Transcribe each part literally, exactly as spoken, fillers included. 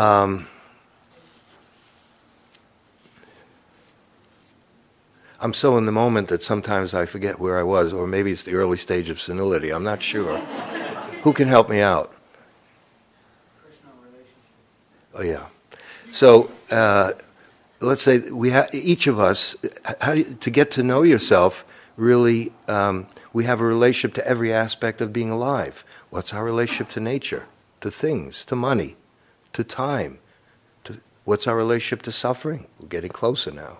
Um, I'm so in the moment that sometimes I forget where I was, or maybe it's the early stage of senility. I'm not sure. Who can help me out? Personal relationship. Oh, yeah. So uh, let's say we ha- each of us, how do you, to get to know yourself, really, um, we have a relationship to every aspect of being alive. What's our relationship to nature, to things, to money, to time? To, what's our relationship to suffering? We're getting closer now.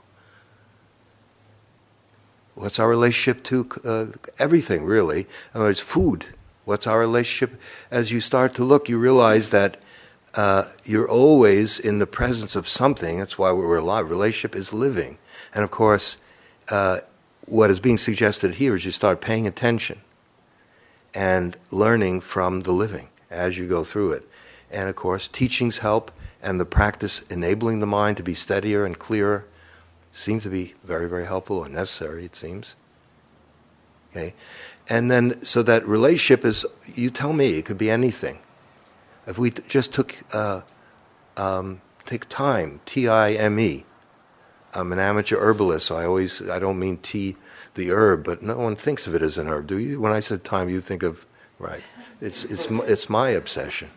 What's our relationship to uh, everything, really? In other words, food. What's our relationship? As you start to look, you realize that uh, you're always in the presence of something. That's why we're alive. Relationship is living. And, of course, uh, what is being suggested here is you start paying attention and learning from the living as you go through it. And, of course, teachings help, and the practice enabling the mind to be steadier and clearer seems to be very, very helpful and necessary, it seems. Okay? And then, so that relationship is, you tell me, it could be anything. If we t- just took, uh, um, take time, T I M E. I'm an amateur herbalist, so I always, I don't mean tea, the herb, but no one thinks of it as an herb, do you? When I said time, you think of, right, it's it's it's my obsession.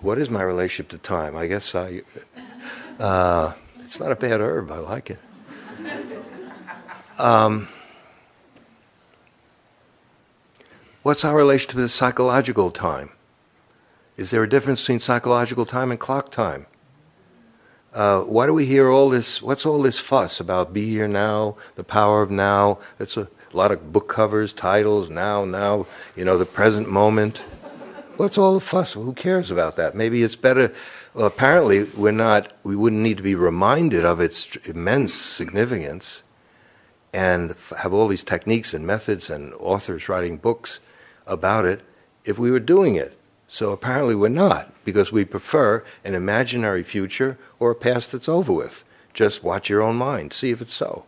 What is my relationship to time? I guess I... Uh, It's not a bad herb. I like it. Um, what's our relationship to psychological time? Is there a difference between psychological time and clock time? Uh, why do we hear all this? What's all this fuss about be here now, the power of now? That's a lot of book covers, titles, now, now, you know, the present moment. What's all the fuss? Who cares about that? Maybe it's better. Well, apparently we're not. We wouldn't need to be reminded of its immense significance, and have all these techniques and methods and authors writing books about it if we were doing it. So apparently we're not, because we prefer an imaginary future or a past that's over with. Just watch your own mind, see if it's so.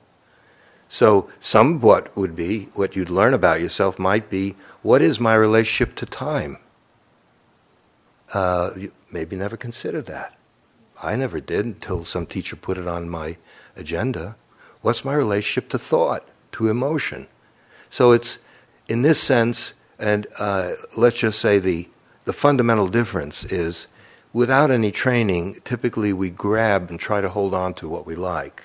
So some of what would be what you'd learn about yourself might be, what is my relationship to time? Uh, you maybe never considered that. I never did until some teacher put it on my agenda. What's my relationship to thought, to emotion? So it's, in this sense, and uh, let's just say the, the fundamental difference is, without any training, typically we grab and try to hold on to what we like.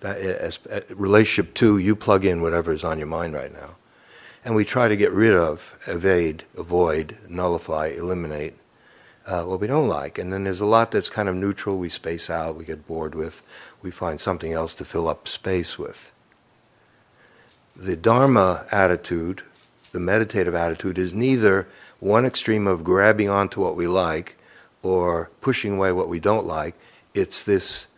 That is, uh, relationship to, you plug in whatever is on your mind right now. And we try to get rid of, evade, avoid, nullify, eliminate uh, what we don't like. And then there's a lot that's kind of neutral, we space out, we get bored with, we find something else to fill up space with. The Dharma attitude, the meditative attitude, is neither one extreme of grabbing onto what we like or pushing away what we don't like. It's this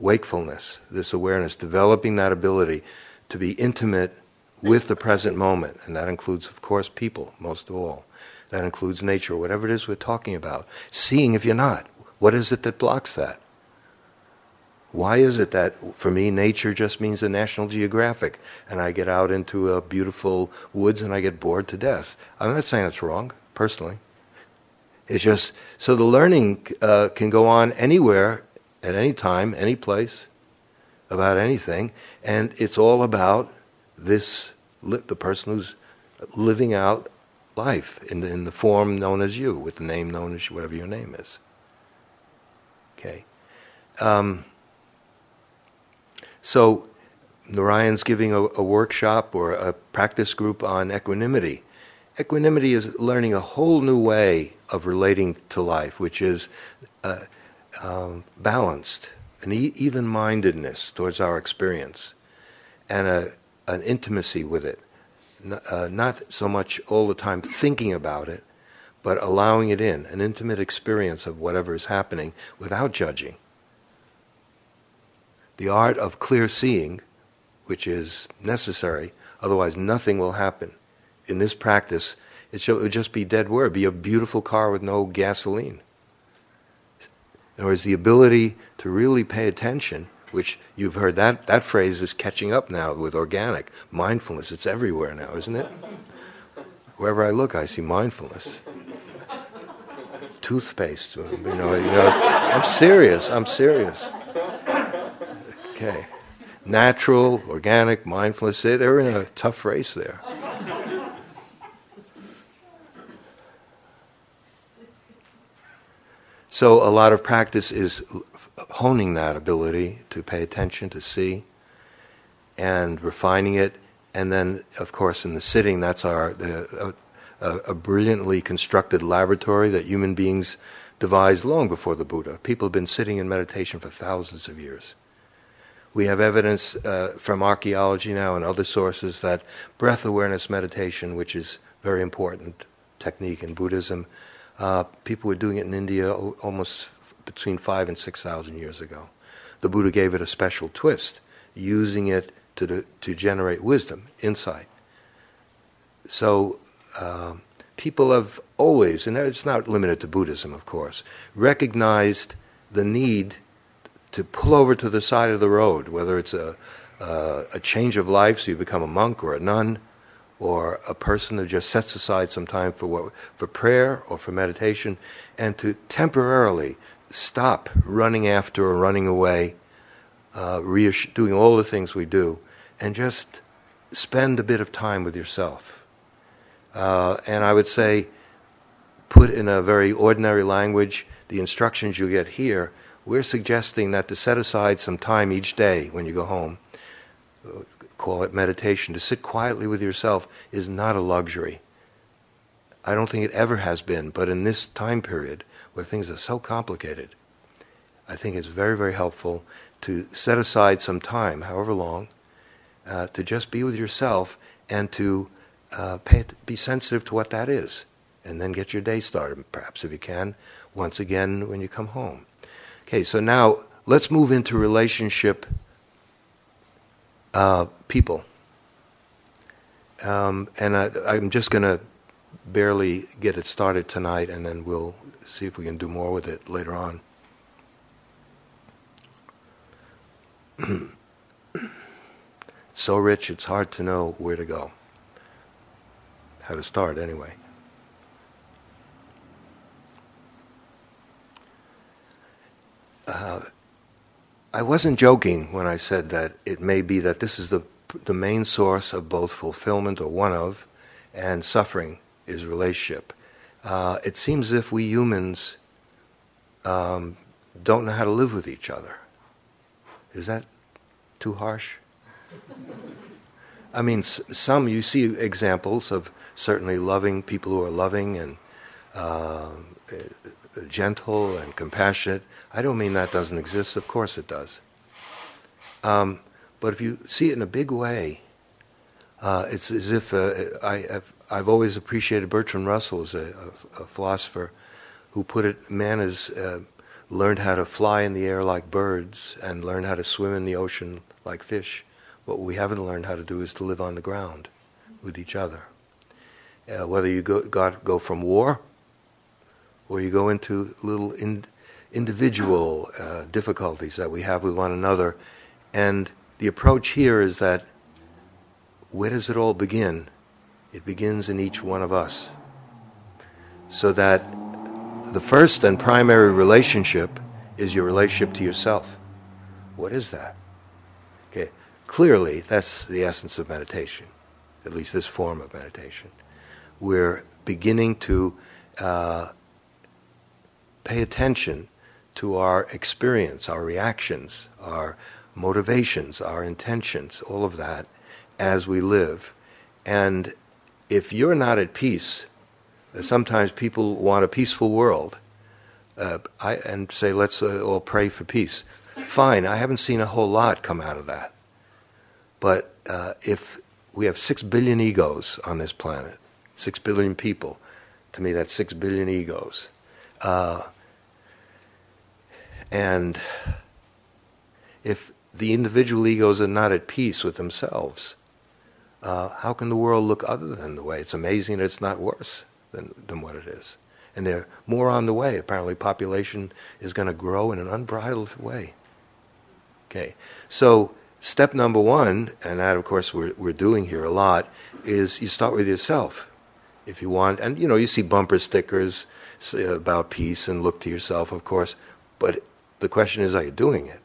wakefulness, this awareness, developing that ability to be intimate with the present moment, and that includes, of course, people, most of all. That includes nature, whatever it is we're talking about. Seeing if you're not. What is it that blocks that? Why is it that, for me, nature just means the National Geographic, and I get out into a beautiful woods and I get bored to death? I'm not saying it's wrong, personally. It's just, so the learning uh, can go on anywhere, at any time, any place, about anything, and it's all about this, the person who's living out life in the, in the form known as you, with the name known as whatever your name is. Okay. Um, so Narayan's giving a, a workshop or a practice group on equanimity. Equanimity is learning a whole new way of relating to life, which is uh, um, balanced, an e- even-mindedness towards our experience, and a an intimacy with it, uh, not so much all the time thinking about it, but allowing it in, an intimate experience of whatever is happening without judging. The art of clear seeing, which is necessary, otherwise nothing will happen. In this practice, it, should, it would just be dead word, be a beautiful car with no gasoline. In other words, the ability to really pay attention, which you've heard that, that phrase is catching up now with organic. Mindfulness, it's everywhere now, isn't it? Wherever I look, I see mindfulness. toothpaste. You know, you know, I'm serious, I'm serious. Okay. Natural, organic, mindfulness, they're in a tough race there. So a lot of practice is honing that ability to pay attention, to see, and refining it. And then, of course, in the sitting, that's our the, a, a brilliantly constructed laboratory that human beings devised long before the Buddha. People have been sitting in meditation for thousands of years. We have evidence uh, from archaeology now and other sources that breath awareness meditation, which is a very important technique in Buddhism, uh, people were doing it in India almost between five and six thousand years ago. The Buddha gave it a special twist, using it to do, to generate wisdom, insight. So uh, people have always, and it's not limited to Buddhism, of course, recognized the need to pull over to the side of the road, whether it's a uh, a change of life, so you become a monk or a nun, or a person who just sets aside some time for what, for prayer or for meditation, and to temporarily stop running after or running away, uh, reassure, doing all the things we do, and just spend a bit of time with yourself. Uh, and I would say, put in a very ordinary language, the instructions you get here, we're suggesting that to set aside some time each day when you go home, uh, call it meditation, to sit quietly with yourself is not a luxury. I don't think it ever has been, but in this time period, where things are so complicated, I think it's very, very helpful to set aside some time, however long, uh, to just be with yourself and to uh, pay it, be sensitive to what that is, and then get your day started, perhaps, if you can, once again when you come home. Okay, so now let's move into relationship uh, people. Um, and I, I'm just going to barely get it started tonight, and then we'll see if we can do more with it later on. So rich, it's hard to know where to go. How to start, anyway. Uh, I wasn't joking when I said that it may be that this is the the main source of both fulfillment, or one of, and suffering is relationship. Uh, it seems as if we humans um, don't know how to live with each other. Is that too harsh? I mean, s- some, you see examples of certainly loving people who are loving and uh, gentle and compassionate. I don't mean that doesn't exist. Of course it does. Um, but if you see it in a big way, uh, it's as if uh, I have I've always appreciated Bertrand Russell as a, a, a philosopher who put it, man has uh, learned how to fly in the air like birds and learned how to swim in the ocean like fish. What we haven't learned how to do is to live on the ground with each other. Uh, whether you go, got, go from war or you go into little in, individual uh, difficulties that we have with one another. And the approach here is that where does it all begin? It begins in each one of us. So that the first and primary relationship is your relationship to yourself. What is that? Okay, clearly that's the essence of meditation, at least this form of meditation. We're beginning to uh, pay attention to our experience, our reactions, our motivations, our intentions, all of that as we live. And if you're not at peace, sometimes people want a peaceful world uh, I, and say, let's uh, all pray for peace. Fine, I haven't seen a whole lot come out of that. But uh, if we have six billion egos on this planet, six billion people, to me that's six billion egos. Uh, and if the individual egos are not at peace with themselves, Uh, how can the world look other than the way? It's amazing that it's not worse than, than what it is. And there are more on the way. Apparently population is going to grow in an unbridled way. Okay, so step number one, and that of course we're, we're doing here a lot, is you start with yourself. If you want, and you know, you see bumper stickers, about peace and look to yourself, of course, but the question is, are you doing it?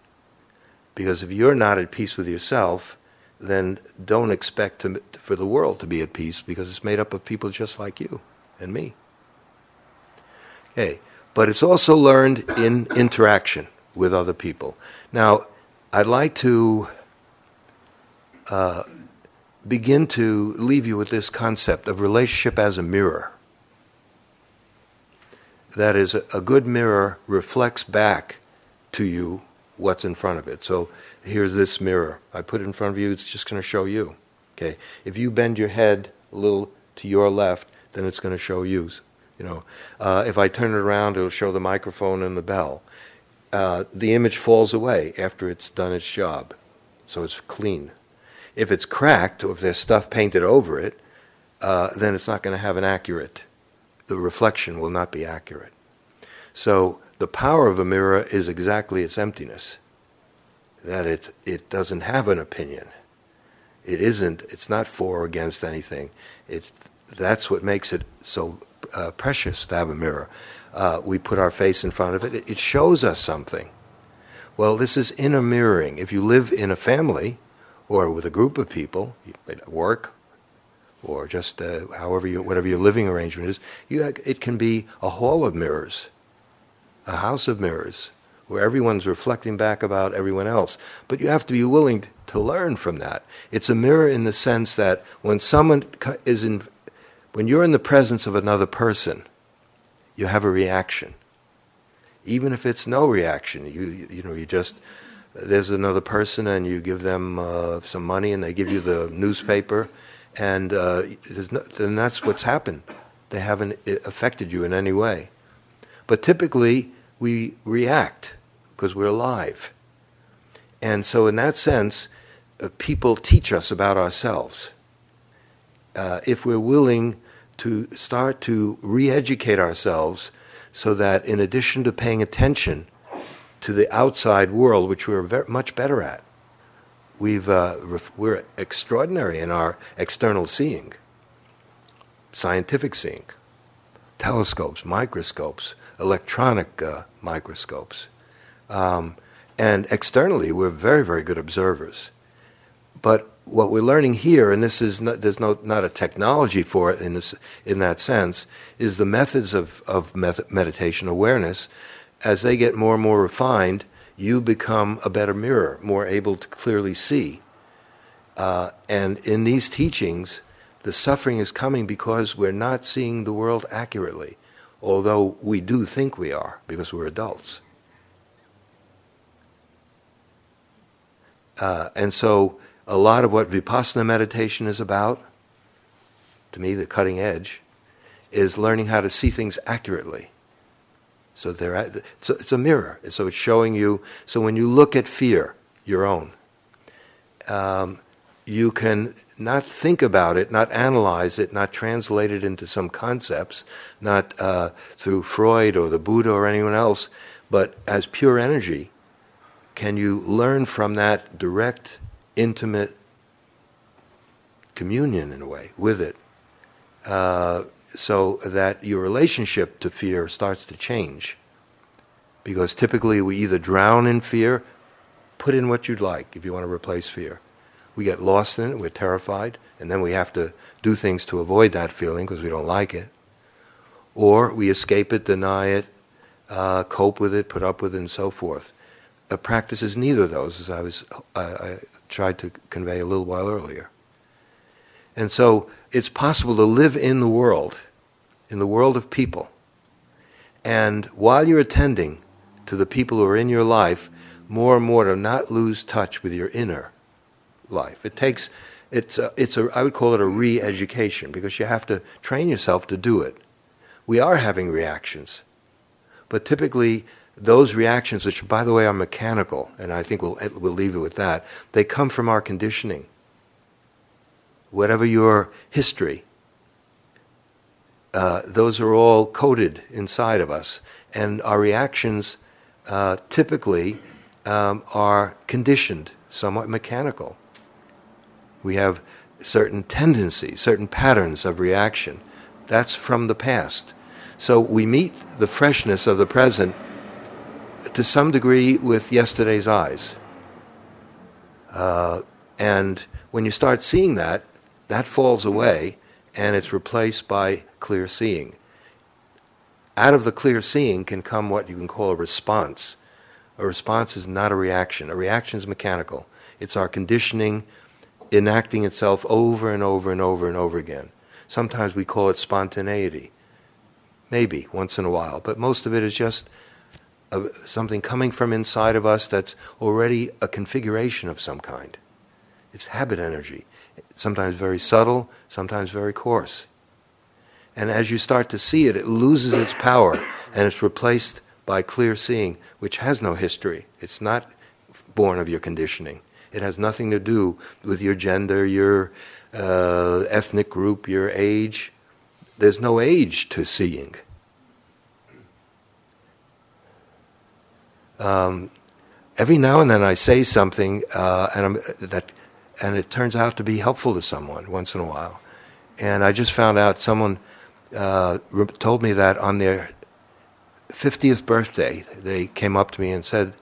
Because if you're not at peace with yourself, then don't expect to, for the world to be at peace, because it's made up of people just like you and me. Okay, but it's also learned in interaction with other people. Now, I'd like to uh, begin to leave you with this concept of relationship as a mirror. That is, a good mirror reflects back to you what's in front of it. So here's this mirror. I put it in front of you, it's just going to show you. Okay. If you bend your head a little to your left, then it's going to show you. You know, uh, if I turn it around, it'll show the microphone and the bell. Uh, the image falls away after it's done its job, so it's clean. If it's cracked, or if there's stuff painted over it, uh, then it's not going to have an accurate, the reflection will not be accurate. So the power of a mirror is exactly its emptiness, that it it doesn't have an opinion. It isn't, it's not for or against anything. It's, that's what makes it so uh, precious to have a mirror. Uh, we put our face in front of it, it shows us something. Well, this is inner mirroring. If you live in a family or with a group of people, at work, or just uh, however you, whatever your living arrangement is, you, it can be a hall of mirrors, a house of mirrors, where everyone's reflecting back about everyone else. But you have to be willing to learn from that. It's a mirror in the sense that when someone is in, when you're in the presence of another person, you have a reaction, even if it's no reaction. You you know you just there's another person and you give them uh, some money and they give you the newspaper, and uh, there's no, and that's what's happened. They haven't affected you in any way, but typically we react because we're alive, and so in that sense, uh, people teach us about ourselves uh, if we're willing to start to re-educate ourselves so that in addition to paying attention to the outside world, which we're very, much better at, we've, uh, ref- we're extraordinary in our external seeing, scientific seeing, telescopes, microscopes, electronic uh, microscopes. Um, and externally, we're very, very good observers. But what we're learning here, and this is not, there's no not a technology for it in this in that sense, is the methods of of method, meditation awareness. As they get more and more refined, you become a better mirror, more able to clearly see. Uh, and in these teachings, the suffering is coming because we're not seeing the world accurately, although we do think we are because we're adults. Uh, and so. A lot of what Vipassana meditation is about, to me the cutting edge, is learning how to see things accurately. So they're, so it's a mirror. So it's showing you, so when you look at fear, your own, um, you can not think about it, not analyze it, not translate it into some concepts, not uh, through Freud or the Buddha or anyone else, but as pure energy, can you learn from that direct intimate communion, in a way, with it, uh, so that your relationship to fear starts to change. Because typically we either drown in fear, put in what you'd like if you want to replace fear. We get lost in it, we're terrified, and then we have to do things to avoid that feeling because we don't like it. Or we escape it, deny it, uh, cope with it, put up with it, and so forth. The practice is neither of those, as I was I, I tried to convey a little while earlier. And so it's possible to live in the world, in the world of people. And while you're attending to the people who are in your life, more and more to not lose touch with your inner life. It takes, it's a, it's a, I would call it a re-education, because you have to train yourself to do it. We are having reactions, but typically those reactions, which, by the way, are mechanical, and I think we'll, we'll leave it with that, they come from our conditioning. Whatever your history, uh, those are all coded inside of us. And our reactions uh, typically um, are conditioned, somewhat mechanical. We have certain tendencies, certain patterns of reaction. That's from the past. So we meet the freshness of the present to some degree with yesterday's eyes. Uh, and when you start seeing that, that falls away and it's replaced by clear seeing. Out of the clear seeing can come what you can call a response. A response is not a reaction. A reaction is mechanical. It's our conditioning enacting itself over and over and over and over again. Sometimes we call it spontaneity. Maybe, once in a while. But most of it is just a, something coming from inside of us that's already a configuration of some kind. It's habit energy. Sometimes very subtle, sometimes very coarse. And as you start to see it, it loses its power, and it's replaced by clear seeing, which has no history. It's not born of your conditioning. It has nothing to do with your gender, your uh, ethnic group, your age. There's no age to seeing. Um, every now and then I say something, uh, and I'm, that, and it turns out to be helpful to someone once in a while. And I just found out someone uh, told me that on their fiftieth birthday, they came up to me and said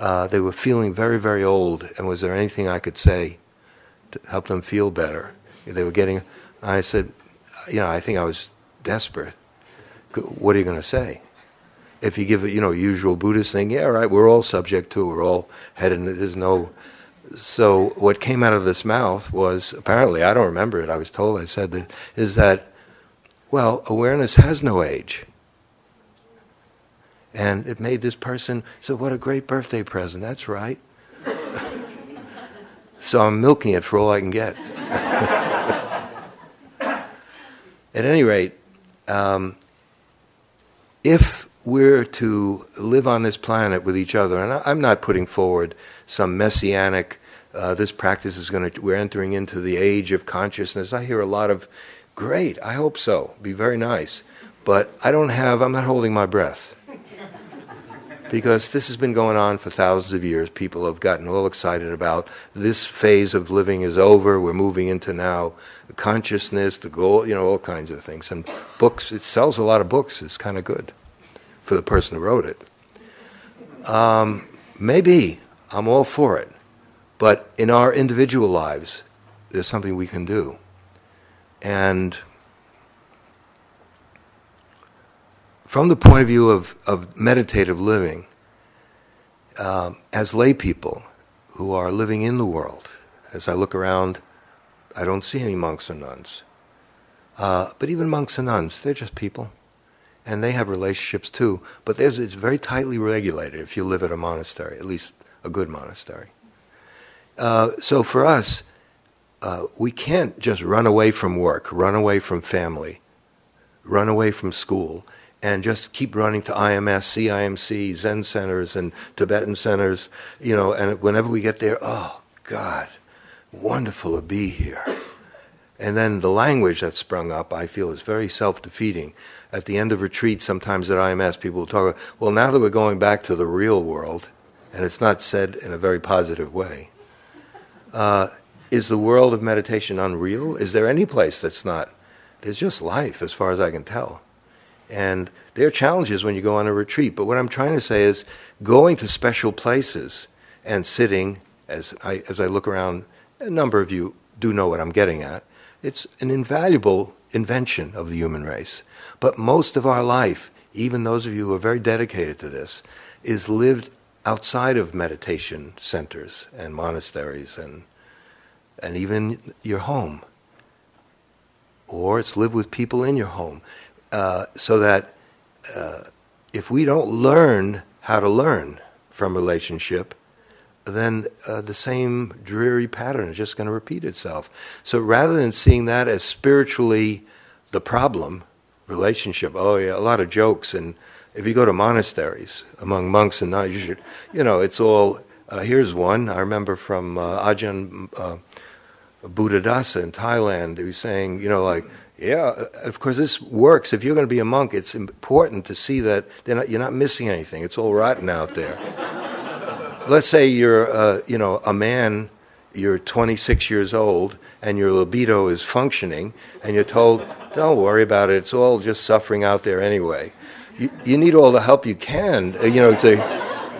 uh, they were feeling very, very old, and was there anything I could say to help them feel better? They were getting, I said, you know, I think I was desperate. What are you going to say? If you give it, you know, usual Buddhist thing, yeah, right, we're all subject to, we're all headed, there's no... So what came out of this mouth was, apparently, I don't remember it, I was told, I said that, is that, well, awareness has no age. And it made this person, so what a great birthday present, that's right. So I'm milking it for all I can get. At any rate, um, if we're to live on this planet with each other, and I, I'm not putting forward some messianic, uh, this practice is going to, we're entering into the age of consciousness. I hear a lot of, great, I hope so, be very nice. But I don't have, I'm not holding my breath. Because this has been going on for thousands of years. People have gotten all excited about this phase of living is over, we're moving into now consciousness, the goal, you know, all kinds of things. And books, it sells a lot of books, it's kind of good for the person who wrote it. Um, maybe, I'm all for it. But in our individual lives, there's something we can do. And from the point of view of, of meditative living, um, as lay people who are living in the world, as I look around, I don't see any monks or nuns. Uh, but even monks and nuns, they're just people. And they have relationships too, but there's, it's very tightly regulated if you live at a monastery, at least a good monastery. Uh, so for us, uh, we can't just run away from work, run away from family, run away from school, and just keep running to I M S, C I M C, Zen centers, and Tibetan centers, you know, and whenever we get there, oh, God, wonderful to be here. And then the language that's sprung up, I feel, is very self-defeating. At the end of retreat, sometimes at I M S, people will talk about, well, now that we're going back to the real world, and it's not said in a very positive way, uh, is the world of meditation unreal? Is there any place that's not? There's just life, as far as I can tell. And there are challenges when you go on a retreat, but what I'm trying to say is going to special places and sitting, as I, as I look around, a number of you do know what I'm getting at, it's an invaluable invention of the human race. But most of our life, even those of you who are very dedicated to this, is lived outside of meditation centers and monasteries and and even your home. Or it's lived with people in your home. Uh, so that uh, if we don't learn how to learn from relationship, then uh, the same dreary pattern is just going to repeat itself. So rather than seeing that as spiritually the problem, relationship, oh yeah, a lot of jokes, and if you go to monasteries among monks and nuns, you should, you know, it's all, uh, here's one, I remember from uh, Ajahn uh, Buddhadasa in Thailand, who's saying, you know, like, yeah, of course this works, if you're going to be a monk, it's important to see that they're not, you're not missing anything, it's all rotten out there. Let's say you're, uh, you know, a man you're twenty-six years old and your libido is functioning, and you're told, don't worry about it, it's all just suffering out there anyway. You, you need all the help you can, you know. To,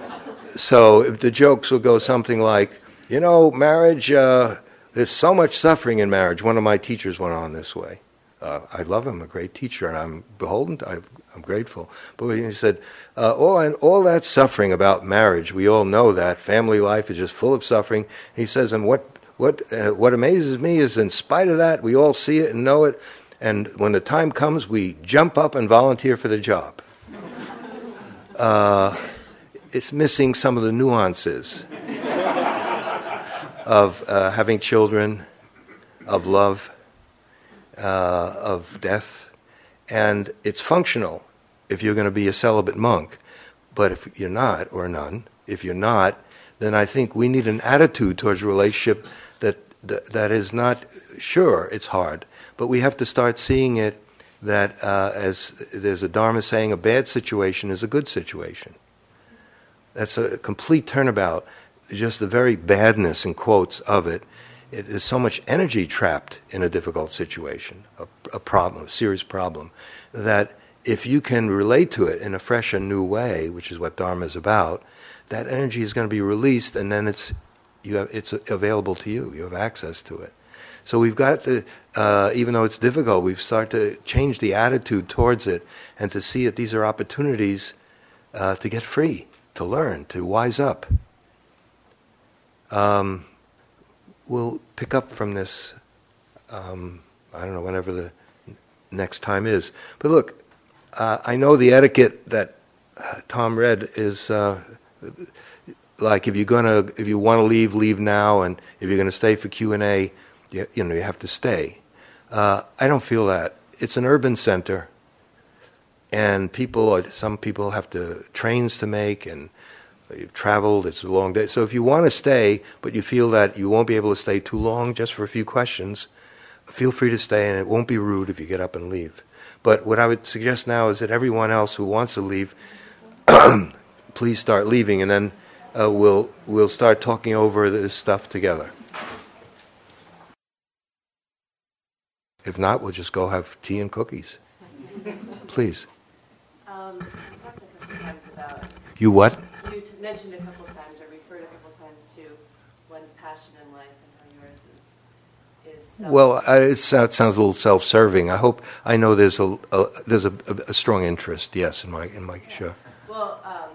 so the jokes will go something like, you know, marriage, uh, there's so much suffering in marriage. One of my teachers went on this way. Uh, I love him, a great teacher, and I'm beholden to, I, I'm grateful. But he said, uh, all, and all that suffering about marriage, we all know that. Family life is just full of suffering. He says, and what what uh, what amazes me is, in spite of that, we all see it and know it, and when the time comes, we jump up and volunteer for the job. Uh, it's missing some of the nuances of uh, having children, of love, uh, of death. And it's functional if you're going to be a celibate monk. But if you're not, or none, if you're not, then I think we need an attitude towards a relationship that, that, that is not, sure, it's hard, but we have to start seeing it that, uh, as there's a Dharma saying, a bad situation is a good situation. That's a complete turnabout. Just the very badness, in quotes, of it. It is so much energy trapped in a difficult situation, a, a problem, a serious problem, that if you can relate to it in a fresh and new way, which is what Dharma is about, that energy is going to be released, and then it's you have, it's available to you. You have access to it. So we've got to, uh, even though it's difficult, we've started to change the attitude towards it and to see that these are opportunities uh, to get free, to learn, to wise up. Um, we'll pick up from this, um, I don't know, whenever the next time is. But look, uh, I know the etiquette that uh, Tom read is uh, like if you're gonna, if you want to leave, leave now, and if you're going to stay for Q and A, you, you know, you have to stay. Uh, I don't feel that. It's an urban center, and people, or some people have to trains to make, and you've traveled, it's a long day. So if you want to stay, but you feel that you won't be able to stay too long just for a few questions, feel free to stay, and it won't be rude if you get up and leave. But what I would suggest now is that everyone else who wants to leave, please start leaving, and then uh, we'll we'll start talking over this stuff together. If not, we'll just go have tea and cookies. Please. Um, you talked a couple times about... You what? You t- mentioned a couple times, or referred a couple times to one's passion in life and how yours is. is self- well, I, it sounds a little self-serving. I hope I know there's a, a there's a, a strong interest, yes, in my in my yeah. Sure. Well, um,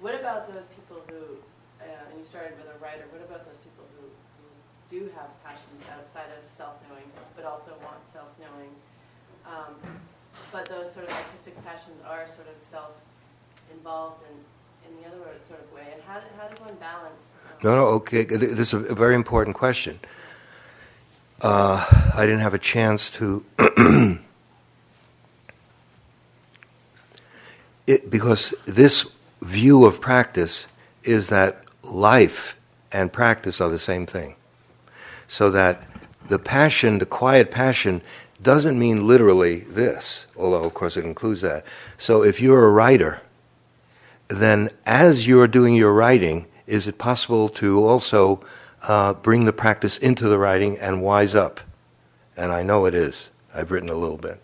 what about those people who? Uh, and you started with a writer. What about those people who, who do have passions outside of self-knowing, but also want self-knowing? Um, but those sort of artistic passions are sort of self-involved and. In the other word, sort of way, and how, how does one balance? No, no, okay, this is a very important question. Uh, I didn't have a chance to, it, because this view of practice is that life and practice are the same thing. So that the passion, the quiet passion, doesn't mean literally this, although of course it includes that. So if you're a writer, then as you're doing your writing, is it possible to also uh, bring the practice into the writing and wise up? And I know it is. I've written a little bit.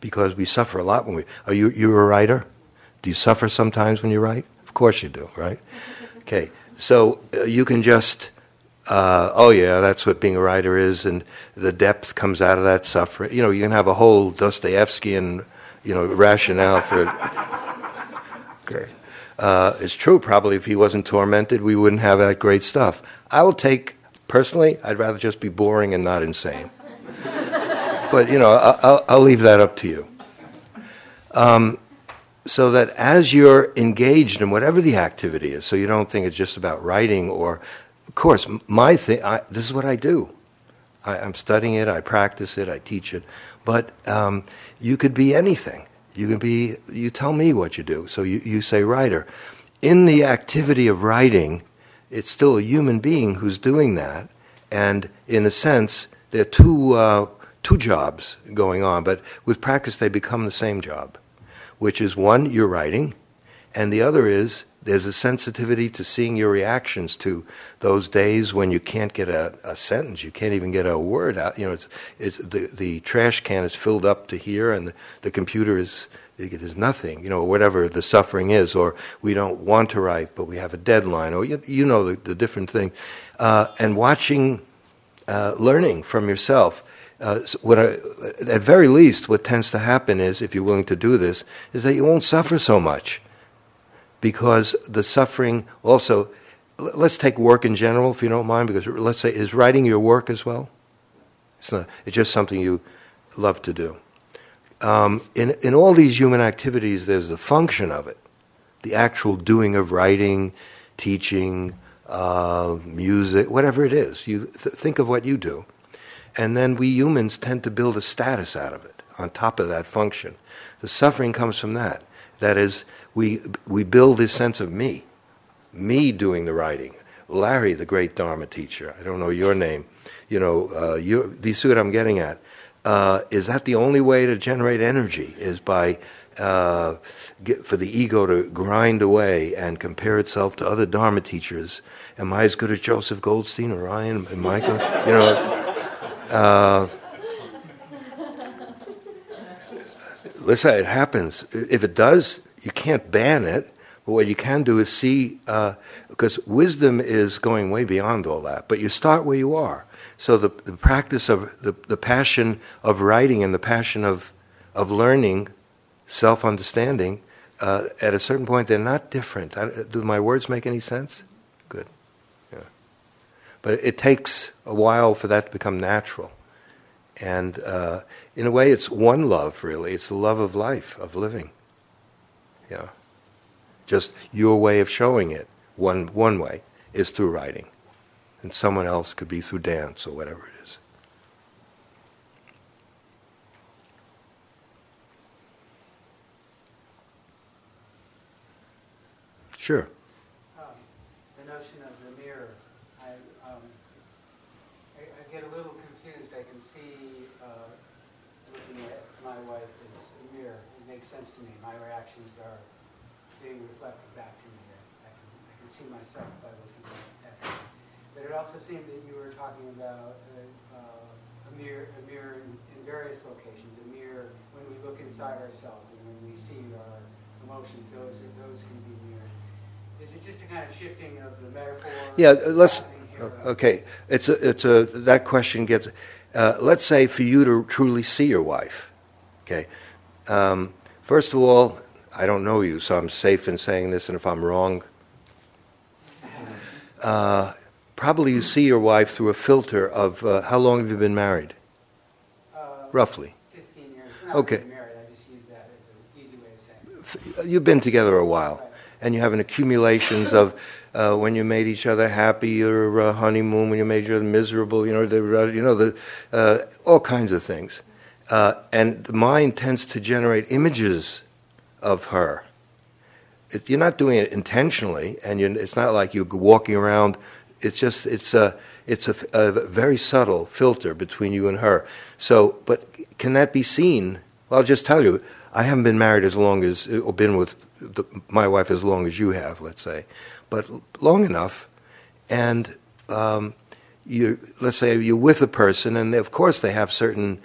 Because we suffer a lot when we... Are you you're a writer? Do you suffer sometimes when you write? Of course you do, right? Okay, so uh, you can just... Uh, oh yeah, that's what being a writer is, and the depth comes out of that suffering. You know, you can have a whole Dostoevskyan, you know, rationale for... Okay. Uh, it's true, probably if he wasn't tormented, we wouldn't have that great stuff. I will take, personally, I'd rather just be boring and not insane. But, you know, I'll, I'll leave that up to you. Um, so that as you're engaged in whatever the activity is, so you don't think it's just about writing or, of course, my thing, I, this is what I do. I, I'm studying it, I practice it, I teach it. But um, you could be anything. You can be, you tell me what you do. So you, you say writer. In the activity of writing, it's still a human being who's doing that. And in a sense, there are two, uh, two jobs going on. But with practice, they become the same job, which is one, you're writing. And the other is There's a sensitivity to seeing your reactions to those days when you can't get a, a sentence, you can't even get a word out. You know, it's it's the the trash can is filled up to here, and the, the computer is there's nothing. You know, whatever the suffering is, or we don't want to write, but we have a deadline, or you you know the, the different thing. Uh, and watching, uh, learning from yourself. Uh, what I, at very least, what tends to happen is, if you're willing to do this, is that you won't suffer so much. Because the suffering also, let's take work in general, if you don't mind, because let's say, is writing your work as well? It's not. It's just something you love to do. Um, in, in all these human activities, there's the function of it, the actual doing of writing, teaching, uh, music, whatever it is. You th- think of what you do. And then we humans tend to build a status out of it, on top of that function. The suffering comes from that. That is, we we build this sense of me, me doing the writing. Larry, the great Dharma teacher, I don't know your name. You know, uh, you, you see what I'm getting at. Uh, is that the only way to generate energy? Is by uh, get, for the ego to grind away and compare itself to other Dharma teachers? Am I as good as Joseph Goldstein or Ryan and Michael? You know. Uh, Listen, it happens. If it does, you can't ban it. But what you can do is see, uh, because wisdom is going way beyond all that. But you start where you are. So the, the practice of the, the passion of writing and the passion of of learning, self-understanding, uh, at a certain point, they're not different. I, do my words make any sense? Good. Yeah. But it takes a while for that to become natural. And uh, in a way, it's one love, really. It's the love of life, of living. Yeah, just your way of showing it. One one way is through writing, and someone else could be through dance or whatever it is. Sure. Sense to me. My reactions are being reflected back to me. I can, I can see myself by looking at that. But it also seemed that you were talking about a, uh, a mirror, a mirror in, in various locations, a mirror when we look inside ourselves and when we see our emotions, those those can be mirrors. Is it just a kind of shifting of the metaphor? Yeah, let's, okay, it's a, it's a, that question gets, uh, let's say for you to truly see your wife, okay, um, first of all, I don't know you, so I'm safe in saying this, and if I'm wrong, uh, probably you see your wife through a filter of, uh, how long have you been married? Uh, Roughly. fifteen years. Not okay. Really married. I just use that as an easy way of saying it. You've been together a while, right. And you have an accumulations of uh, when you made each other happy, or uh, honeymoon, when you made each other miserable, you know, the, you know, the, uh, all kinds of things. Uh, and the mind tends to generate images of her. It, you're not doing it intentionally, and you're, it's not like you're walking around. It's just it's a it's a, a very subtle filter between you and her. So, but can that be seen? Well, I'll just tell you, I haven't been married as long as, or been with the, my wife as long as you have, let's say, but long enough, and um, you let's say you're with a person, and they, of course they have certain.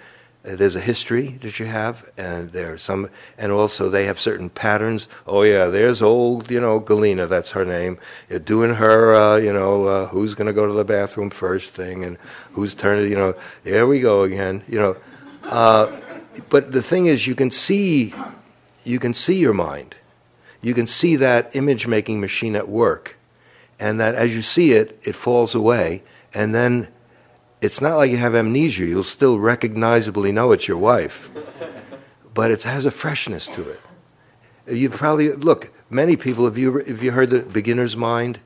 There's a history that you have, and there are some, and also they have certain patterns. Oh yeah, there's old, you know, Galina, that's her name. You're doing her, uh, you know, uh, who's going to go to the bathroom first thing, and who's turning, you know, there we go again, you know. Uh, but the thing is, you can see, you can see your mind, you can see that image-making machine at work, and that as you see it, it falls away, and then. It's not like you have amnesia. You'll still recognizably know it's your wife. But it has a freshness to it. You probably, look, many people, have you, have you heard the beginner's mind?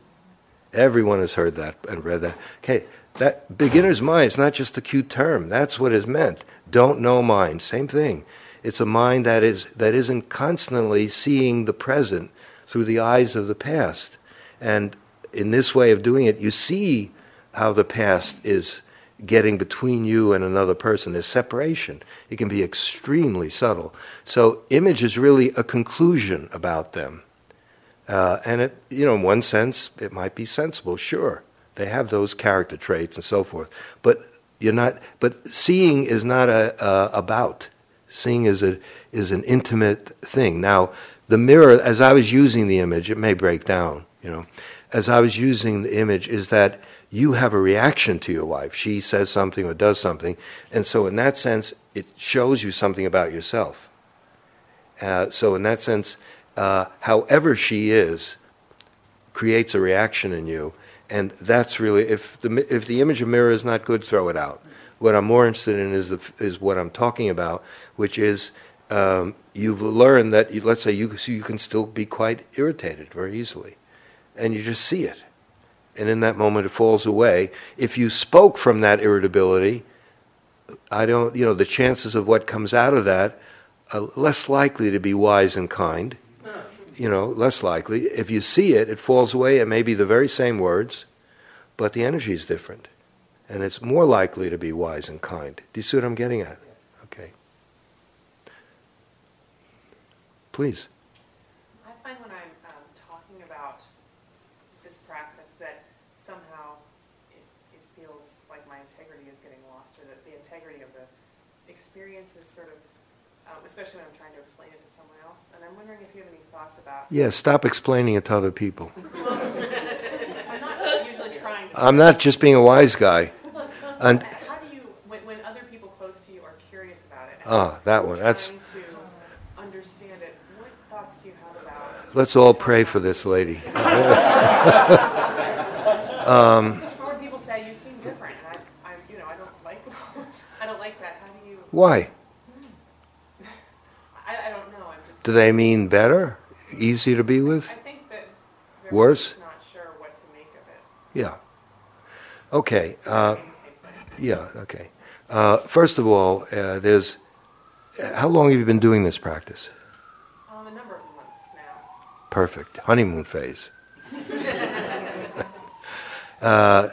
Everyone has heard that and read that. Okay, that beginner's mind is not just a cute term. That's what is meant. Don't know mind, same thing. It's a mind that is that isn't constantly seeing the present through the eyes of the past. And in this way of doing it, you see how the past is getting between you and another person. Is separation. It can be extremely subtle. So image is really a conclusion about them. Uh, and it, you know, in one sense, it might be sensible. Sure, they have those character traits and so forth. But you're not. But seeing is not a, a about. Seeing is a is an intimate thing. Now, the mirror, as I was using the image, it may break down. You know, as I was using the image, is that you have a reaction to your wife. She says something or does something, and so in that sense, it shows you something about yourself. Uh, so in that sense. Uh, however she is, creates a reaction in you, and that's really, if the if the image of mirror is not good, throw it out. What I'm more interested in is the, is what I'm talking about, which is um, you've learned that you, let's say you you can still be quite irritated very easily, and you just see it, and in that moment it falls away. If you spoke from that irritability, I don't, you know, the chances of what comes out of that are less likely to be wise and kind. You know, less likely. If you see it, it falls away. It may be the very same words, but the energy is different. And it's more likely to be wise and kind. Do you see what I'm getting at? Okay. Please. I find when I'm um, talking about this practice that somehow it, it feels like my integrity is getting lost, or that the integrity of the experience is sort of, um, especially when I'm trying to explain it to someone else. And I'm wondering if you have any thoughts about... Yeah, stop explaining it to other people. I'm not usually trying to... I'm not just being a wise guy. And how do you, when, when other people close to you are curious about it... Ah, that one. That's... trying to understand it, what thoughts do you have about... Let's all pray for this lady. um, or people say, you seem different, and I, I, you know, I don't like... I don't like that. How do you... Why? Do they mean better? Easier to be with? I think that they're worse? Not sure what to make of it. Yeah. Okay. Uh, yeah, okay. Uh, first of all, uh, there's... How long have you been doing this practice? Um, a number of months now. Perfect. Honeymoon phase. uh,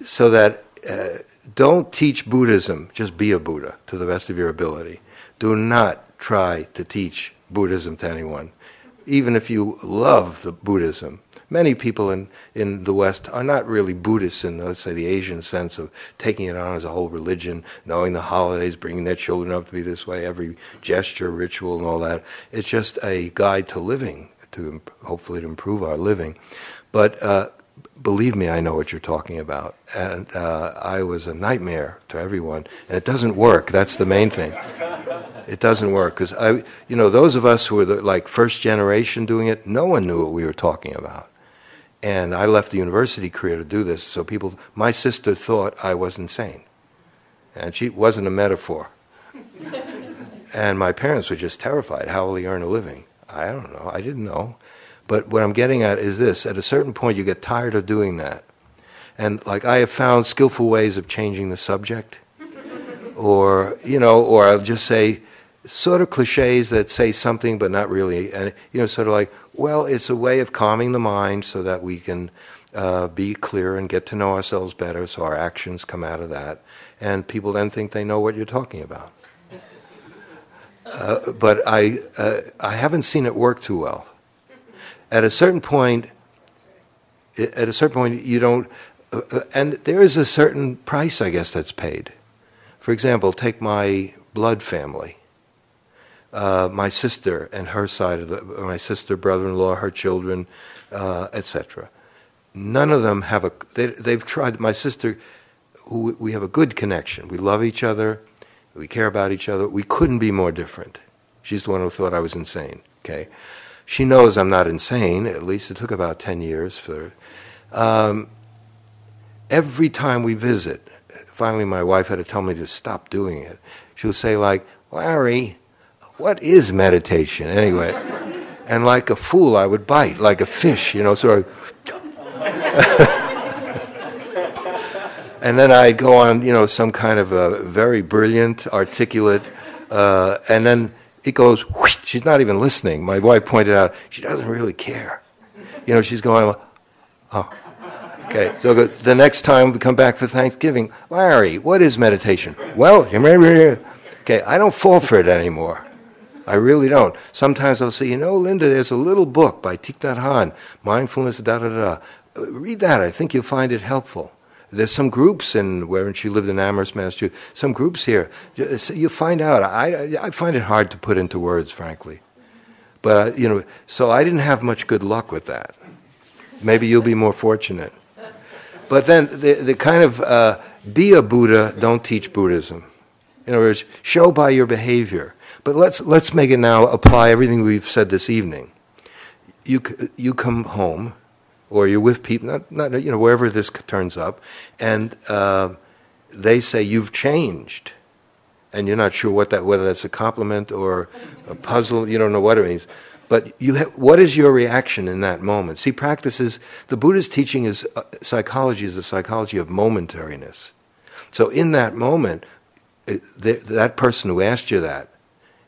so that... Uh, don't teach Buddhism. Just be a Buddha to the best of your ability. Do not try to teach Buddhism to anyone, even if you love the Buddhism. Many people in, in the West are not really Buddhists in, let's say, the Asian sense of taking it on as a whole religion, knowing the holidays, bringing their children up to be this way, every gesture, ritual, and all that. It's just a guide to living, to hopefully to improve our living. But uh, believe me, I know what you're talking about. And uh, I was a nightmare to everyone. And it doesn't work. That's the main thing. It doesn't work. Because, I, you know, those of us who were the, like first generation doing it, no one knew what we were talking about. And I left the university career to do this. So people, my sister thought I was insane. And she wasn't a metaphor. And my parents were just terrified. How will he earn a living? I don't know. I didn't know. But what I'm getting at is this. At a certain point, you get tired of doing that. And like I have found skillful ways of changing the subject. Or, you know, or I'll just say sort of cliches that say something but not really. And, you know, sort of like, well, it's a way of calming the mind so that we can uh, be clear and get to know ourselves better, so our actions come out of that. And people then think they know what you're talking about. Uh, but I, uh, I haven't seen it work too well. At a certain point, at a certain point, you don't, uh, and there is a certain price, I guess, that's paid. For example, take my blood family, uh, my sister and her side of the, my sister, brother-in-law, her children, uh, et cetera. None of them have a. They, they've tried. My sister, who we have a good connection. We love each other. We care about each other. We couldn't be more different. She's the one who thought I was insane. Okay. She knows I'm not insane, at least it took about ten years for... Um, every time we visit, finally my wife had to tell me to stop doing it. She'll say like, Larry, what is meditation anyway? And like a fool I would bite, like a fish, you know, sort of... And then I'd go on, you know, some kind of a very brilliant, articulate, uh, and then... It goes, whoosh, she's not even listening. My wife pointed out, she doesn't really care. You know, she's going, oh, okay. So the next time we come back for Thanksgiving, Larry, what is meditation? Well, okay, I don't fall for it anymore. I really don't. Sometimes I'll say, you know, Linda, there's a little book by Thich Nhat Hanh, Mindfulness, da-da-da. Read that. I think you'll find it helpful. There's some groups in where she lived in Amherst, Massachusetts, some groups here. You'll find out. I, I find it hard to put into words, frankly. But, you know, so I didn't have much good luck with that. Maybe you'll be more fortunate. But then the, the kind of uh, be a Buddha, don't teach Buddhism. In other words, show by your behavior. But let's let's make it now apply everything we've said this evening. You you come home, or you're with people, not not you know wherever this turns up, and uh, they say you've changed, and you're not sure what that whether that's a compliment or a puzzle. You don't know what it means. But you have, what is your reaction in that moment? See, practice is the Buddha's teaching is uh, psychology is the psychology of momentariness. So in that moment, it, th- that person who asked you that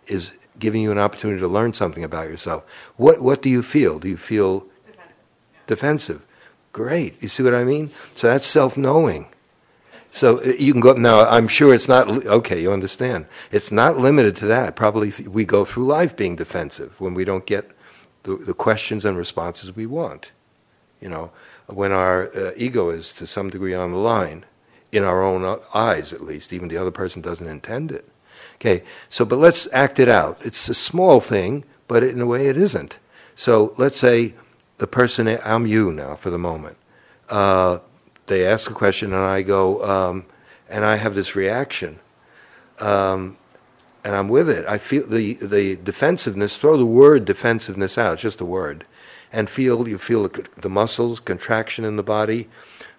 is giving you an opportunity to learn something about yourself. What what do you feel? Do you feel defensive? defensive? Great. You see what I mean? So that's self-knowing. So you can go up now. I'm sure it's not okay. You understand? It's not limited to that. Probably we go through life being defensive when we don't get the, the questions and responses we want. You know, when our uh, ego is to some degree on the line, in our own eyes at least. Even the other person doesn't intend it. Okay, so but let's act it out. It's a small thing, but in a way it isn't. So let's say the person, I'm you now for the moment. Uh, they ask a question and I go, um, and I have this reaction. Um, and I'm with it. I feel the, the defensiveness, throw the word defensiveness out, it's just a word. And feel you feel the, the muscles, contraction in the body,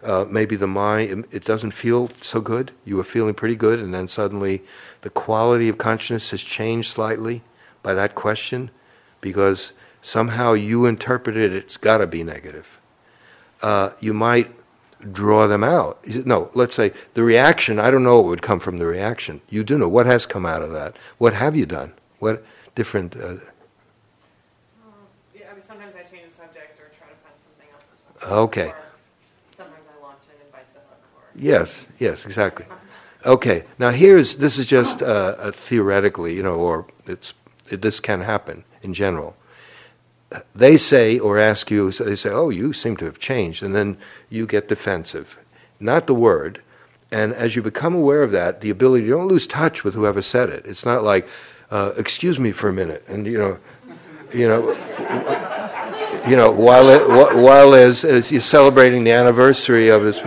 uh, maybe the mind, it doesn't feel so good. You were feeling pretty good and then suddenly the quality of consciousness has changed slightly by that question because somehow you interpreted it's got to be negative. Uh, you might draw them out. No, let's say the reaction, I don't know what would come from the reaction. You do know what has come out of that. What have you done? What different... Uh, yeah, I mean, sometimes I change the subject or try to find something else to talk about. Okay. Or sometimes I launch and invite the hook. Or yes, yes, exactly. Okay, now here's, this is just uh, a theoretically, you know, or it's it, this can happen in general. They say or ask you, so they say, oh, you seem to have changed, and then you get defensive. Not the word, and as you become aware of that, the ability, you don't lose touch with whoever said it. It's not like, uh, excuse me for a minute, and you know, you know, you know, while, it, while as, as you're celebrating the anniversary of this...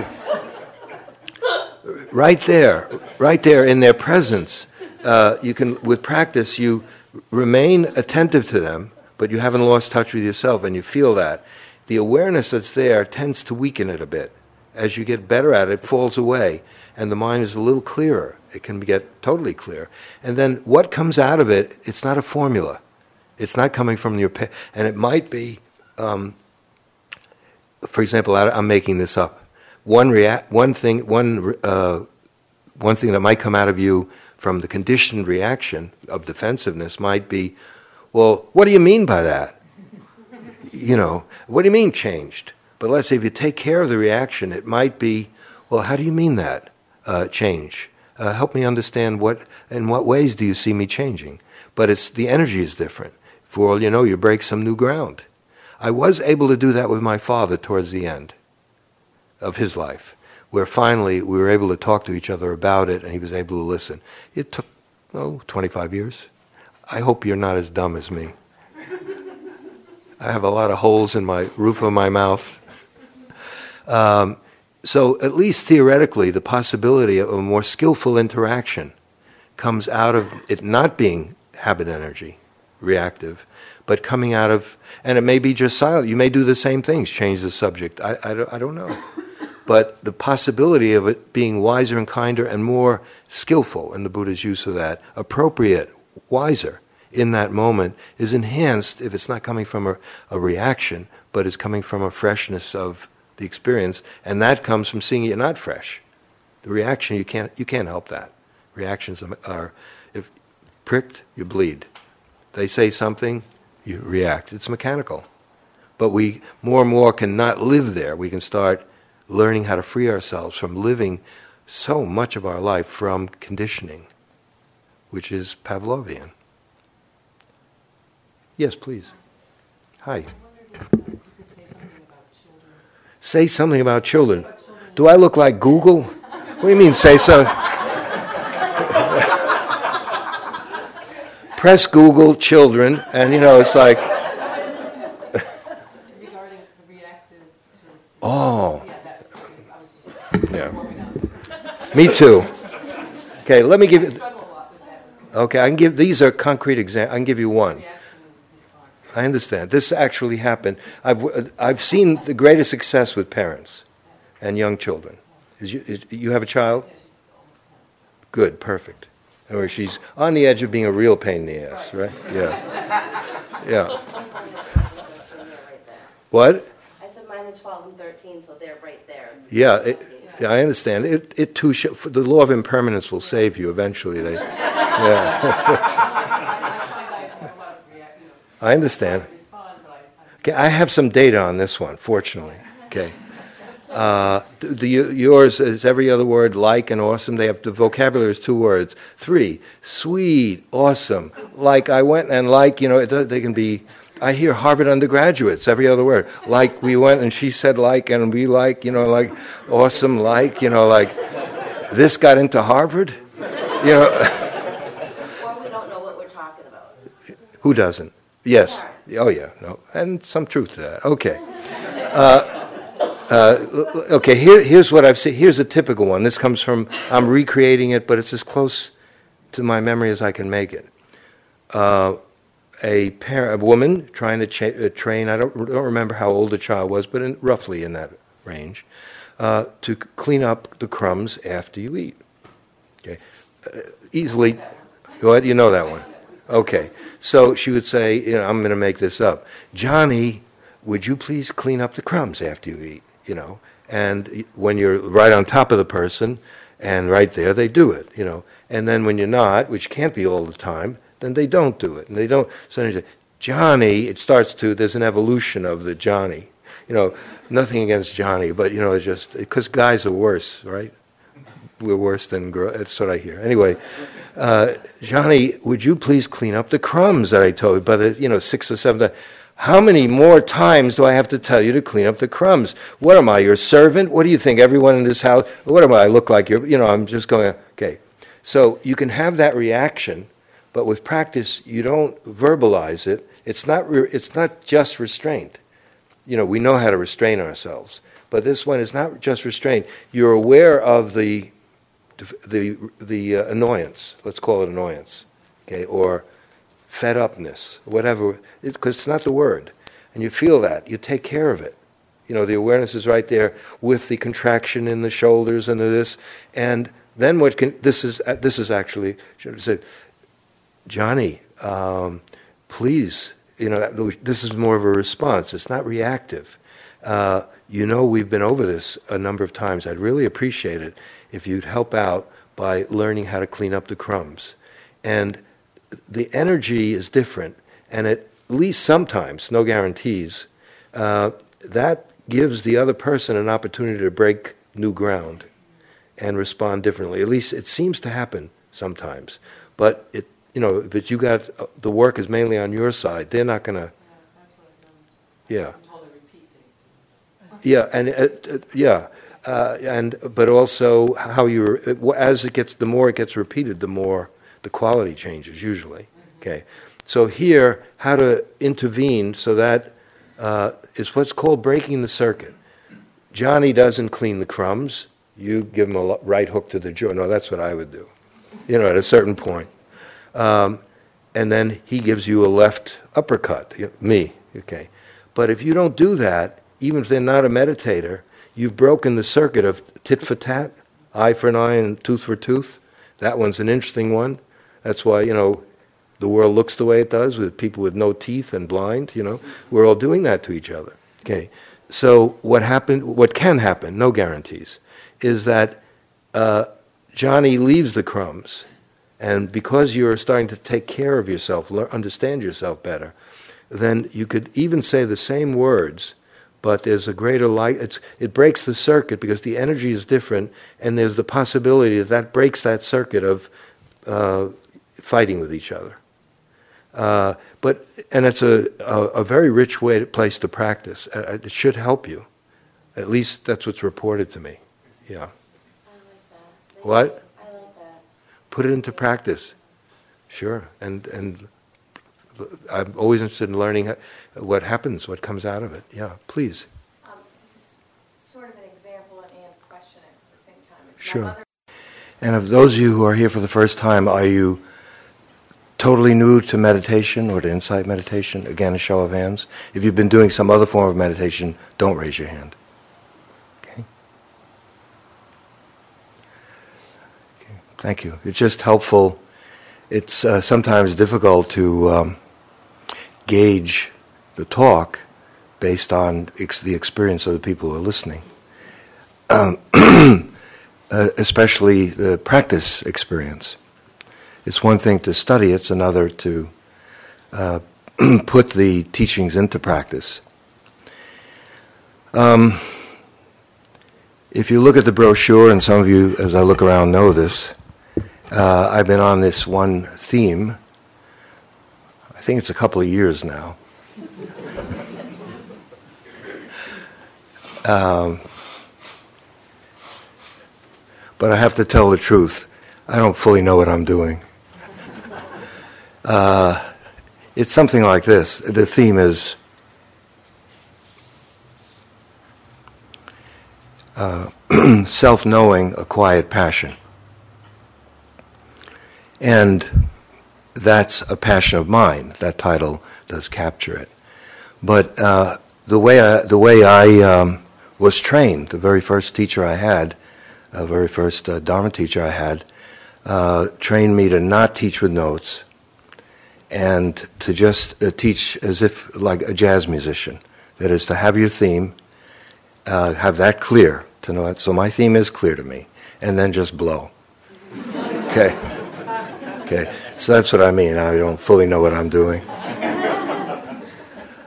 Right there, right there in their presence, uh, you can, with practice, you remain attentive to them, but you haven't lost touch with yourself, and you feel that. The awareness that's there tends to weaken it a bit. As you get better at it, it falls away, and the mind is a little clearer. It can get totally clear. And then what comes out of it, it's not a formula. It's not coming from your... Pe- and it might be, um, for example, I, I'm making this up. One rea- one thing, one uh, one thing that might come out of you from the conditioned reaction of defensiveness might be, well, what do you mean by that? You know, what do you mean changed? But let's say if you take care of the reaction, it might be, well, how do you mean that uh, change? Uh, help me understand what in what ways do you see me changing? But it's the energy is different. For all you know, you break some new ground. I was able to do that with my father towards the end of his life, where finally we were able to talk to each other about it and he was able to listen. It took, oh, twenty-five years. I hope you're not as dumb as me. I have a lot of holes in my roof of my mouth. Um, so at least theoretically, the possibility of a more skillful interaction comes out of it not being habit energy, reactive, but coming out of, and it may be just silent. You may do the same things, change the subject. I, I, I don't know. But the possibility of it being wiser and kinder and more skillful in the Buddha's use of that, appropriate, wiser in that moment, is enhanced if it's not coming from a, a reaction, but is coming from a freshness of the experience, and that comes from seeing you're not fresh. The reaction, you can't you can't help that. Reactions are, are if pricked, you bleed. They say something, you react. It's mechanical. But we more and more cannot live there. We can start learning how to free ourselves from living so much of our life from conditioning, which is Pavlovian. Yes, please. Hi. Say something about children. Do I look like Google? What do you mean, say so? Press Google children, and you know, it's like. Regarding the reactive. Oh. Yeah. Me too. Okay, let me give you. Okay, I can give. These are concrete examples. I can give you one. I understand. This actually happened. I've I've seen the greatest success with parents and young children. Is you, is, you have a child? Good, perfect. Anyway, she's on the edge of being a real pain in the ass, right? Yeah, yeah. What? I said mine are twelve and thirteen, so they're right there. Yeah, it, yeah I understand. It it too. Sh- the law of impermanence will save you eventually. They. Yeah. I understand. Okay, I have some data on this one, fortunately. Okay, uh, the, the, yours is every other word, like and awesome. They have the vocabulary is two words, three, sweet, awesome, like I went and like. You know, it, they can be. I hear Harvard undergraduates every other word, like we went and she said like and we like. You know, like awesome, like you know, like this got into Harvard. You know, well, we don't know what we're talking about. Who doesn't? Yes. Oh, yeah. No. And some truth to that. Okay. Uh, uh, okay. Here, here's what I've seen. Here's a typical one. This comes from. I'm recreating it, but it's as close to my memory as I can make it. Uh, a parent, a woman trying to cha- train. I don't, don't remember how old the child was, but in, roughly in that range, uh, to clean up the crumbs after you eat. Okay. Uh, easily. What you know that one. Okay, so she would say, you know, I'm going to make this up. Johnny, would you please clean up the crumbs after you eat, you know? And when you're right on top of the person and right there, they do it, you know. And then when you're not, which can't be all the time, then they don't do it. And they don't, so then you say, Johnny, it starts to, there's an evolution of the Johnny. You know, nothing against Johnny, but, you know, it's just, because guys are worse, right? We're worse than girls. That's what I hear. Anyway, uh, Johnny, would you please clean up the crumbs that I told you? By the, you know, six or seven. How many more times do I have to tell you to clean up the crumbs? What am I, your servant? What do you think? Everyone in this house. What am I? I look like you're. You know, I'm just going. Okay, so you can have that reaction, but with practice, you don't verbalize it. It's not. Re- it's not just restraint. You know, we know how to restrain ourselves, but this one is not just restraint. You're aware of the. the the uh, annoyance, let's call it annoyance, okay, or fed upness, whatever, because it, it's not the word. And you feel that. You take care of it. You know, the awareness is right there with the contraction in the shoulders and the this. And then what can, this is uh, this is actually, say, Johnny, um, please, you know, this is more of a response. It's not reactive. Uh, you know, we've been over this a number of times. I'd really appreciate it if you'd help out by learning how to clean up the crumbs. And the energy is different, and at least sometimes, no guarantees, uh, that gives the other person an opportunity to break new ground and respond differently. At least it seems to happen sometimes. But it, you know, but you got uh, the work is mainly on your side. They're not gonna. Yeah. Yeah, and uh, uh, yeah. Uh, and but also how you as it gets the more it gets repeated, the more the quality changes usually. Mm-hmm. Okay, so here how to intervene so that uh, is what's called breaking the circuit. Johnny doesn't clean the crumbs. You give him a right hook to the jaw. No, that's what I would do. You know, at a certain point, um, and then he gives you a left uppercut. Me, okay. But if you don't do that, even if they're not a meditator. You've broken the circuit of tit for tat, eye for an eye and tooth for tooth. That one's an interesting one. That's why, you know, the world looks the way it does with people with no teeth and blind, you know. We're all doing that to each other. Okay. So what happened, what can happen, no guarantees, is that uh, Johnny leaves the crumbs. And because you're starting to take care of yourself, learn, understand yourself better, then you could even say the same words, but there's a greater light. It's, it breaks the circuit because the energy is different, and there's the possibility that that breaks that circuit of uh, fighting with each other. Uh, but and it's a, a, a very rich way to place to practice. It should help you. At least that's what's reported to me. Yeah. I like that. What? I like that. Put it into practice. Sure. And and I'm always interested in learning what happens, what comes out of it. Yeah. Please. Um, this is sort of an example and question at the same time. It's sure. Mother- and of those of you who are here for the first time, are you totally new to meditation or to insight meditation? Again, a show of hands. If you've been doing some other form of meditation, don't raise your hand. Okay. Okay. Thank you. It's just helpful. It's uh, sometimes difficult to um, gauge the talk based on ex- the experience of the people who are listening, um, uh, especially the practice experience. It's one thing to study, it's another to uh, put the teachings into practice. Um, if you look at the brochure, and some of you, as I look around, know this, Uh, I've been on this one theme. I think it's a couple of years now. um, but I have to tell the truth. I don't fully know what I'm doing. uh, it's something like this. The theme is uh, self-knowing, a quiet passion. And that's a passion of mine. That title does capture it. But uh, the way I, the way I um, was trained, the very first teacher I had, the uh, very first uh, Dharma teacher I had, uh, trained me to not teach with notes and to just uh, teach as if like a jazz musician. That is, to have your theme, uh, have that clear, to know it. So my theme is clear to me, and then just blow. Okay. Okay, so that's what I mean. I don't fully know what I'm doing.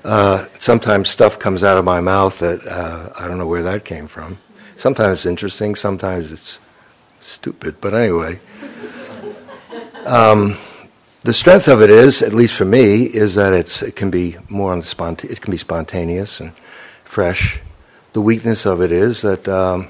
Uh, sometimes stuff comes out of my mouth that uh, I don't know where that came from. Sometimes it's interesting, sometimes it's stupid, but anyway. Um, the strength of it is, at least for me, is that it's it can be more on the sponta- it can be spontaneous and fresh. The weakness of it is that Um,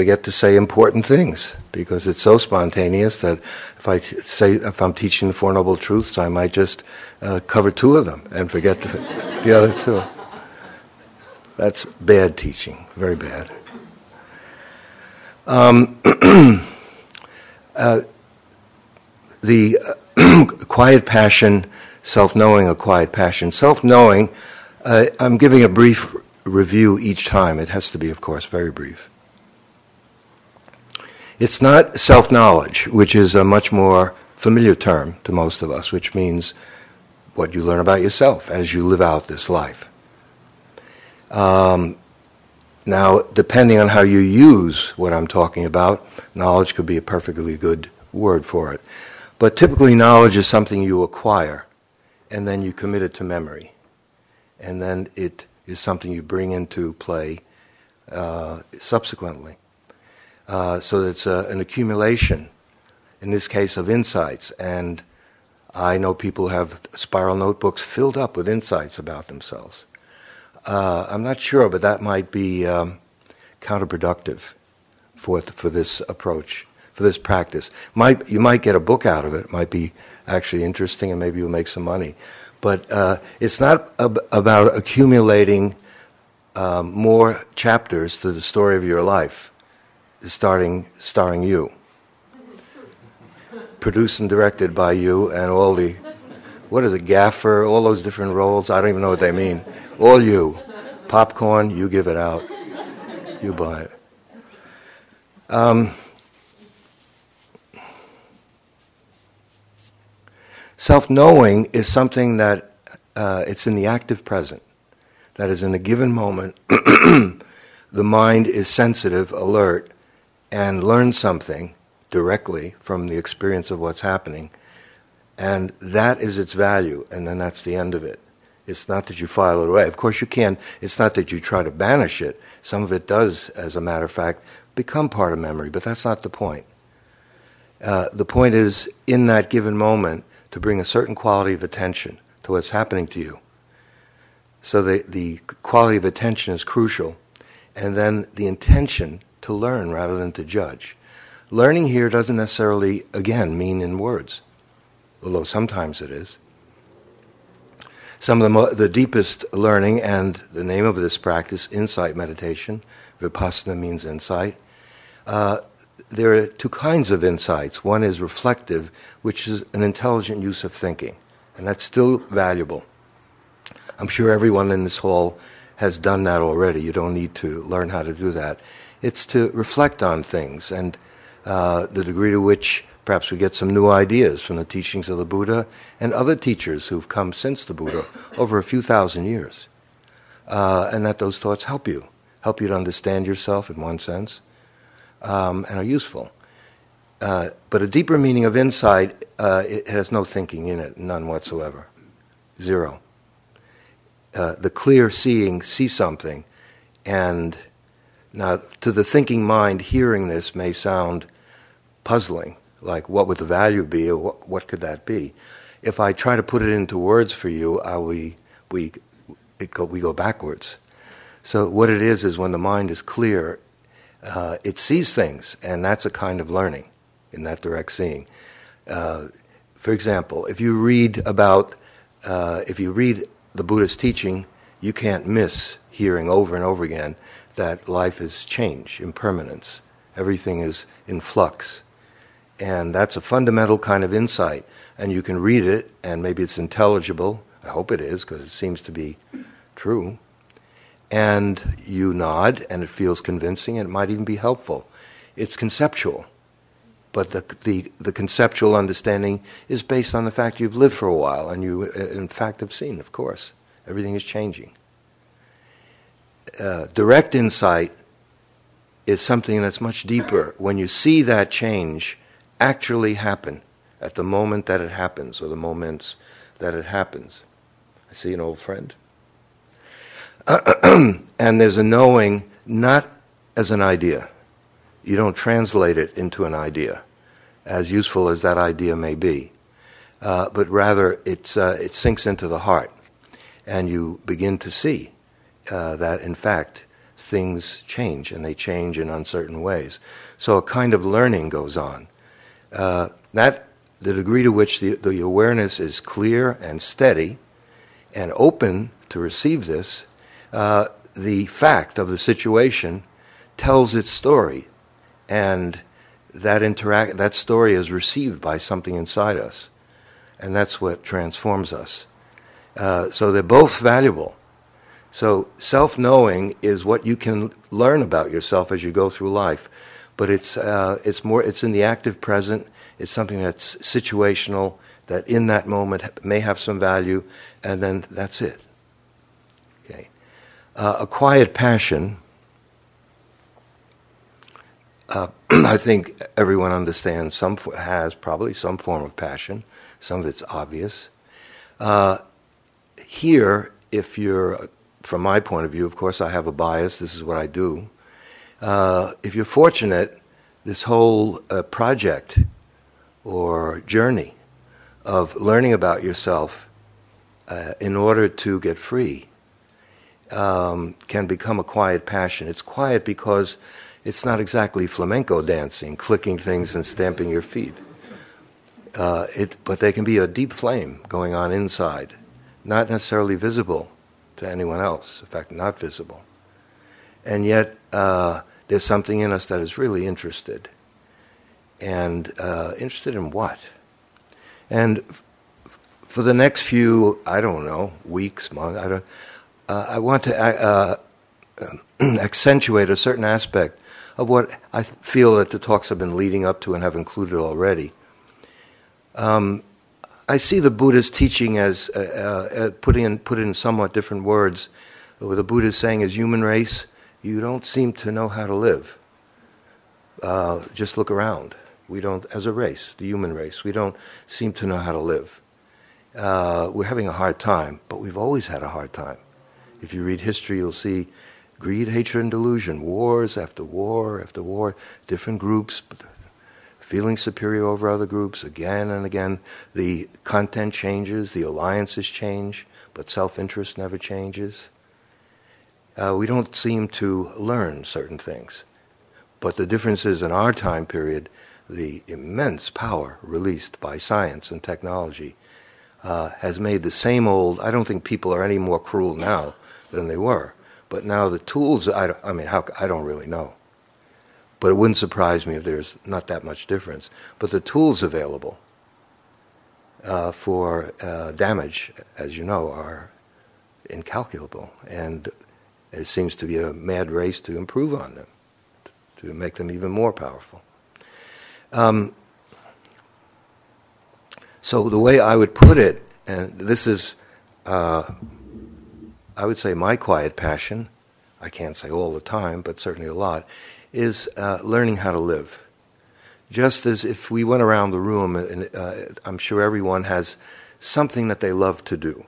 forget to say important things because it's so spontaneous that if I t- say if I'm teaching the Four Noble Truths, I might just uh, cover two of them and forget the, the other two. That's bad teaching, very bad. Um, uh, the quiet passion, self-knowing, a quiet passion, self-knowing. Uh, I'm giving a brief review each time. It has to be, of course, very brief. It's not self-knowledge, which is a much more familiar term to most of us, which means what you learn about yourself as you live out this life. Um, now, depending on how you use what I'm talking about, knowledge could be a perfectly good word for it. But typically, knowledge is something you acquire, and then you commit it to memory. And then it is something you bring into play uh, subsequently. Uh, so it's uh, an accumulation, in this case, of insights. And I know people who have spiral notebooks filled up with insights about themselves. Uh, I'm not sure, but that might be um, counterproductive for th- for this approach, for this practice. Might you might get a book out of it. It might be actually interesting, and maybe you'll make some money. But uh, it's not ab- about accumulating um, more chapters to the story of your life. Starting, starring you, produced and directed by you, and all the, what is it, gaffer, all those different roles, I don't even know what they mean. All you, popcorn, you give it out, you buy it. Um, self-knowing is something that uh, it's in the active present. That is, in a given moment, the mind is sensitive, alert, and learn something directly from the experience of what's happening. And that is its value, and then that's the end of it. It's not that you file it away. Of course you can. It's not that you try to banish it. Some of it does, as a matter of fact, become part of memory, but that's not the point. Uh, the point is, in that given moment, to bring a certain quality of attention to what's happening to you. So the, the quality of attention is crucial. And then the intention to learn rather than to judge. Learning here doesn't necessarily, again, mean in words, although sometimes it is. Some of the, mo- the deepest learning, and the name of this practice, insight meditation, Vipassana means insight. Uh, there are two kinds of insights. One is reflective, which is an intelligent use of thinking, and that's still valuable. I'm sure everyone in this hall has done that already. You don't need to learn how to do that. It's to reflect on things, and uh, the degree to which perhaps we get some new ideas from the teachings of the Buddha and other teachers who've come since the Buddha over a few thousand years, uh, and that those thoughts help you, help you to understand yourself in one sense, um, and are useful. Uh, but a deeper meaning of insight, uh, it has no thinking in it, none whatsoever, zero. Uh, the clear seeing, see something, and now to the thinking mind, hearing this may sound puzzling, like what would the value be, or what, what could that be? If I try to put it into words for you, I, we, we, it go, we go backwards. So what it is is when the mind is clear, uh, it sees things, and that's a kind of learning in that direct seeing. Uh, for example, if you read about, uh, if you read the Buddha's teaching, you can't miss hearing over and over again that life is change, impermanence. Everything is in flux. And that's a fundamental kind of insight. And you can read it, and maybe it's intelligible. I hope it is, because it seems to be true. And you nod, and it feels convincing, and it might even be helpful. It's conceptual. But the, the the conceptual understanding is based on the fact you've lived for a while, and you, in fact, have seen, of course. Everything is changing. Uh, direct insight is something that's much deeper. When you see that change actually happen at the moment that it happens, or the moments that it happens. I see an old friend. And there's a knowing not as an idea. You don't translate it into an idea, as useful as that idea may be. Uh, but rather, it's, uh, it sinks into the heart, and you begin to see uh, that, in fact, things change, and they change in uncertain ways. So a kind of learning goes on. Uh, that the degree to which the, the awareness is clear and steady and open to receive this, uh, the fact of the situation tells its story. And that interact that story is received by something inside us, and that's what transforms us. Uh, so they're both valuable. So self-knowing is what you can learn about yourself as you go through life, but it's uh, it's more it's in the active present. It's something that's situational, that in that moment may have some value, and then that's it. Okay, uh, a quiet passion. Uh, I think everyone understands, some has probably some form of passion. Some of it's obvious. Uh, here, if you're, from my point of view, of course I have a bias, this is what I do. Uh, if you're fortunate, this whole uh, project or journey of learning about yourself uh, in order to get free um, can become a quiet passion. It's quiet because it's not exactly flamenco dancing, clicking things and stamping your feet. Uh, it, but there can be a deep flame going on inside, not necessarily visible to anyone else, in fact, not visible. And yet, uh, there's something in us that is really interested. And uh, interested in what? And f- for the next few, I don't know, weeks, months, I, don't, uh, I want to uh, accentuate a certain aspect of what I feel that the talks have been leading up to and have included already. Um, I see the Buddha's teaching as, uh, uh, put in, put in somewhat different words, what the Buddha is saying is, human race, you don't seem to know how to live. Uh, just look around. We don't, as a race, the human race, we don't seem to know how to live. Uh, we're having a hard time, but we've always had a hard time. If you read history, you'll see greed, hatred, and delusion, wars after war after war, different groups, feeling superior over other groups again and again. The content changes, the alliances change, but self-interest never changes. Uh, we don't seem to learn certain things. But the difference is, in our time period, the immense power released by science and technology uh, has made the same old, I don't think people are any more cruel now than they were. But now the tools, I, don't, I mean, how, I don't really know. But it wouldn't surprise me if there's not that much difference. But the tools available uh, for uh, damage, as you know, are incalculable. And it seems to be a mad race to improve on them, to make them even more powerful. Um, so the way I would put it, and this is, uh, I would say my quiet passion, I can't say all the time, but certainly a lot, is uh, learning how to live. Just as if we went around the room, and uh, I'm sure everyone has something that they love to do.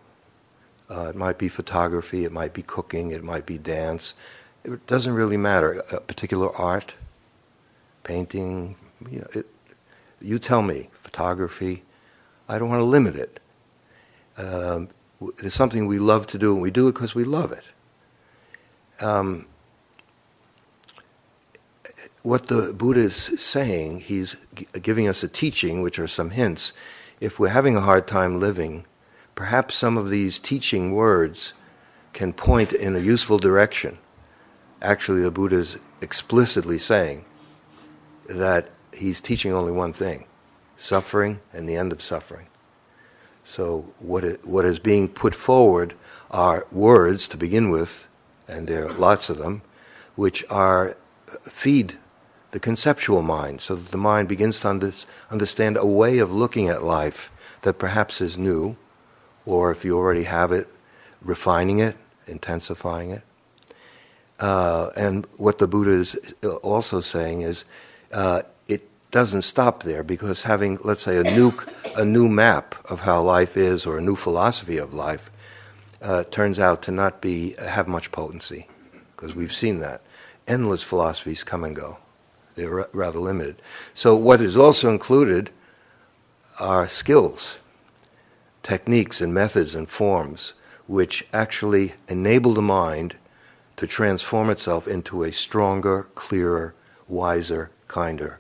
Uh, it might be photography, it might be cooking, it might be dance. It doesn't really matter. A particular art, painting, you know, it, you tell me, photography, I don't want to limit it. Um, it's something we love to do, and we do it because we love it. Um, what the Buddha is saying, he's g- giving us a teaching, which are some hints. If we're having a hard time living, perhaps some of these teaching words can point in a useful direction. Actually, the Buddha is explicitly saying that he's teaching only one thing, suffering and the end of suffering. So what it, what is being put forward are words to begin with, and there are lots of them, which are feed the conceptual mind, so that the mind begins to under, understand a way of looking at life that perhaps is new, or if you already have it, refining it, intensifying it. Uh, and what the Buddha is also saying is, uh, it doesn't stop there, because having, let's say, a new a new map of how life is, or a new philosophy of life, uh, turns out to not be have much potency, because we've seen that endless philosophies come and go; they're r- rather limited. So, what is also included are skills, techniques, and methods and forms, which actually enable the mind to transform itself into a stronger, clearer, wiser, kinder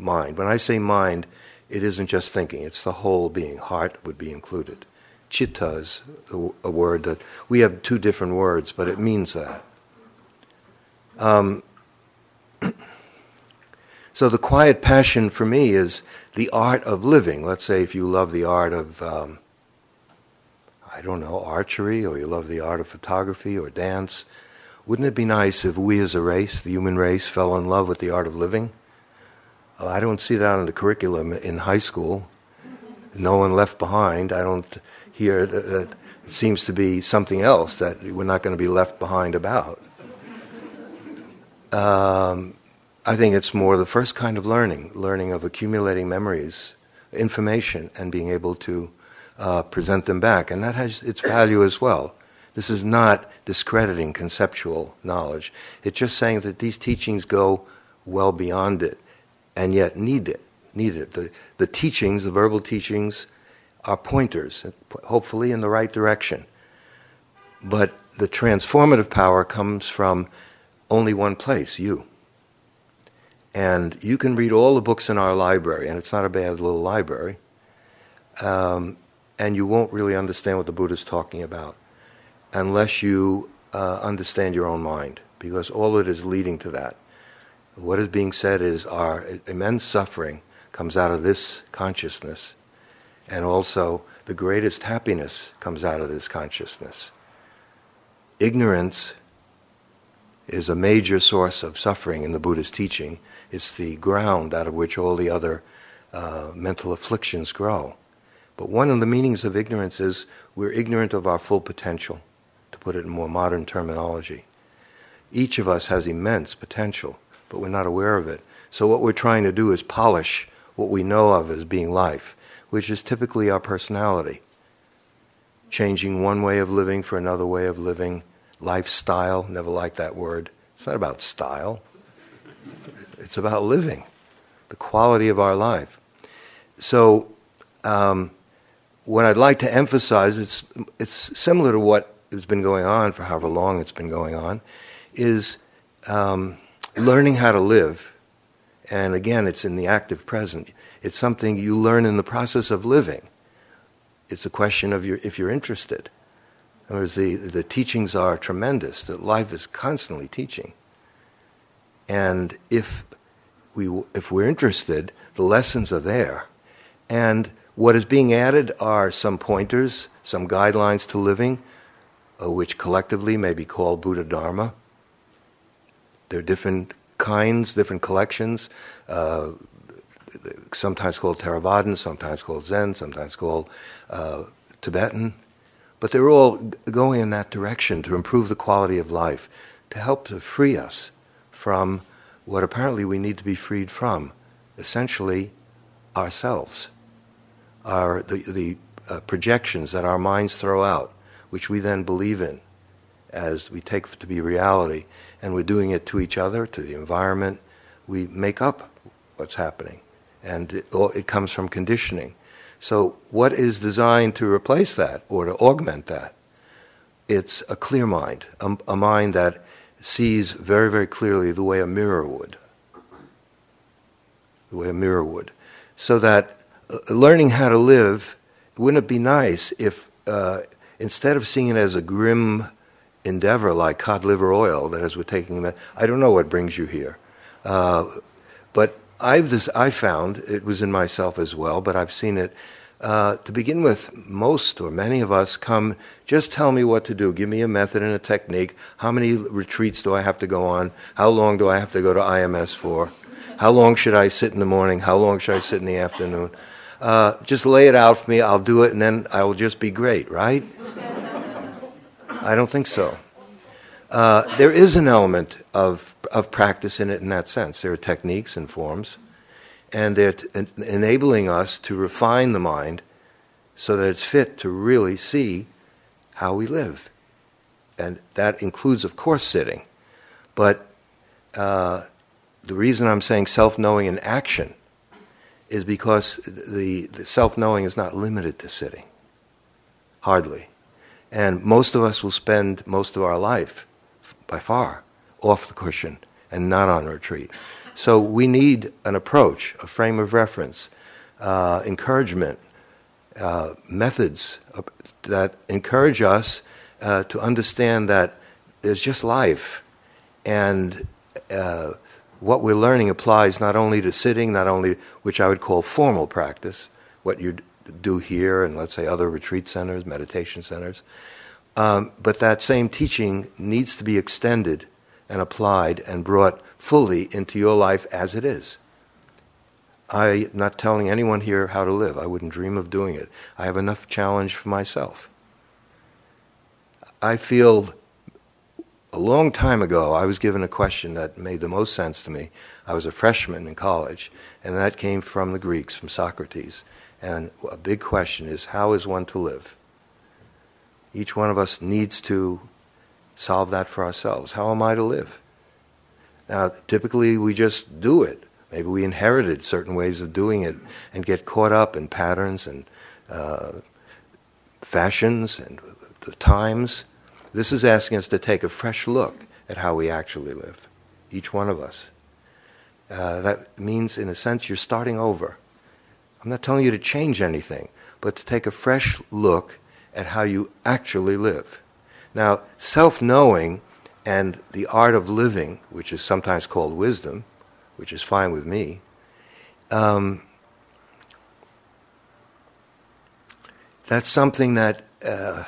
mind. When I say mind, it isn't just thinking. It's the whole being. Heart would be included. Chitta is a word that... we have two different words, but it means that. Um, so the quiet passion for me is the art of living. Let's say if you love the art of... Um, I don't know, archery, or you love the art of photography or dance. Wouldn't it be nice if we as a race, the human race, fell in love with the art of living? Well, I don't see that in the curriculum in high school. No one left behind. I don't hear that, that it seems to be something else that we're not going to be left behind about. Um, I think it's more the first kind of learning, learning of accumulating memories, information, and being able to Uh, present them back, and that has its value as well. This is not discrediting conceptual knowledge. It's just saying that these teachings go well beyond it, and yet need it. Need it. The, the teachings, the verbal teachings, are pointers, hopefully in the right direction. But the transformative power comes from only one place, you. And you can read all the books in our library, and it's not a bad little library, um, and you won't really understand what the Buddha's talking about unless you uh, understand your own mind, because all it is leading to that. What is being said is our immense suffering comes out of this consciousness, and also the greatest happiness comes out of this consciousness. Ignorance is a major source of suffering in the Buddha's teaching. It's the ground out of which all the other uh, mental afflictions grow. But one of the meanings of ignorance is we're ignorant of our full potential, to put it in more modern terminology. Each of us has immense potential, but we're not aware of it. So what we're trying to do is polish what we know of as being life, which is typically our personality. Changing one way of living for another way of living. Lifestyle, never liked that word. It's not about style. It's about living. the quality of our life. So um, what I'd like to emphasize, it's it's similar to what has been going on for however long it's been going on, is um, learning how to live. And again, it's in the active present. It's something you learn in the process of living. It's a question of your, if you're interested. In other words, the, the teachings are tremendous, that life is constantly teaching. And if, we, if we're interested, the lessons are there. And what is being added are some pointers, some guidelines to living, uh, which collectively may be called Buddha Dharma. There are different kinds, different collections, uh, sometimes called Theravadan, sometimes called Zen, sometimes called uh, Tibetan. But they're all going in that direction to improve the quality of life, to help to free us from what apparently we need to be freed from, essentially ourselves, our the, the uh, projections that our minds throw out, which we then believe in as we take to be reality, and we're doing it to each other, to the environment. We make up what's happening, and it, it comes from conditioning. So what is designed to replace that or to augment that? It's a clear mind, a, a mind that sees very, very clearly the way a mirror would, the way a mirror would. So that uh, learning how to live, wouldn't it be nice if uh, instead of seeing it as a grim endeavor like cod liver oil, that as we're taking it, I don't know what brings you here. Uh, but I've this, I found, it was in myself as well, but I've seen it, uh, to begin with, most or many of us come, just tell me what to do, give me a method and a technique, how many retreats do I have to go on, how long do I have to go to I M S for, how long should I sit in the morning, how long should I sit in the afternoon, uh, just lay it out for me, I'll do it, and then I will just be great, right? I don't think so. Uh, there is an element of of practice in it in that sense. There are techniques and forms, and they're t- en- enabling us to refine the mind so that it's fit to really see how we live. And that includes, of course, sitting. But uh, the reason I'm saying self-knowing in action is because the, the self-knowing is not limited to sitting, hardly. And most of us will spend most of our life, by far, off the cushion and not on retreat. So we need an approach, a frame of reference, uh, encouragement, uh, methods that encourage us uh, to understand that there's just life. And uh, what we're learning applies not only to sitting, not only, which I would call formal practice, what you do here and let's say other retreat centers, meditation centers, um, but that same teaching needs to be extended and applied and brought fully into your life as it is. I'm not telling anyone here how to live. I wouldn't dream of doing it. I have enough challenge for myself. I feel a long time ago I was given a question that made the most sense to me. I was a freshman in college, and that came from the Greeks, from Socrates. And a big question is, how is one to live? Each one of us needs to solve that for ourselves. How am I to live? Now, typically we just do it. Maybe we inherited certain ways of doing it and get caught up in patterns and uh, fashions and the times. This is asking us to take a fresh look at how we actually live, each one of us. Uh, that means, in a sense, you're starting over. I'm not telling you to change anything, but to take a fresh look at how you actually live. Now, self-knowing and the art of living, which is sometimes called wisdom, which is fine with me, um, that's something that, uh,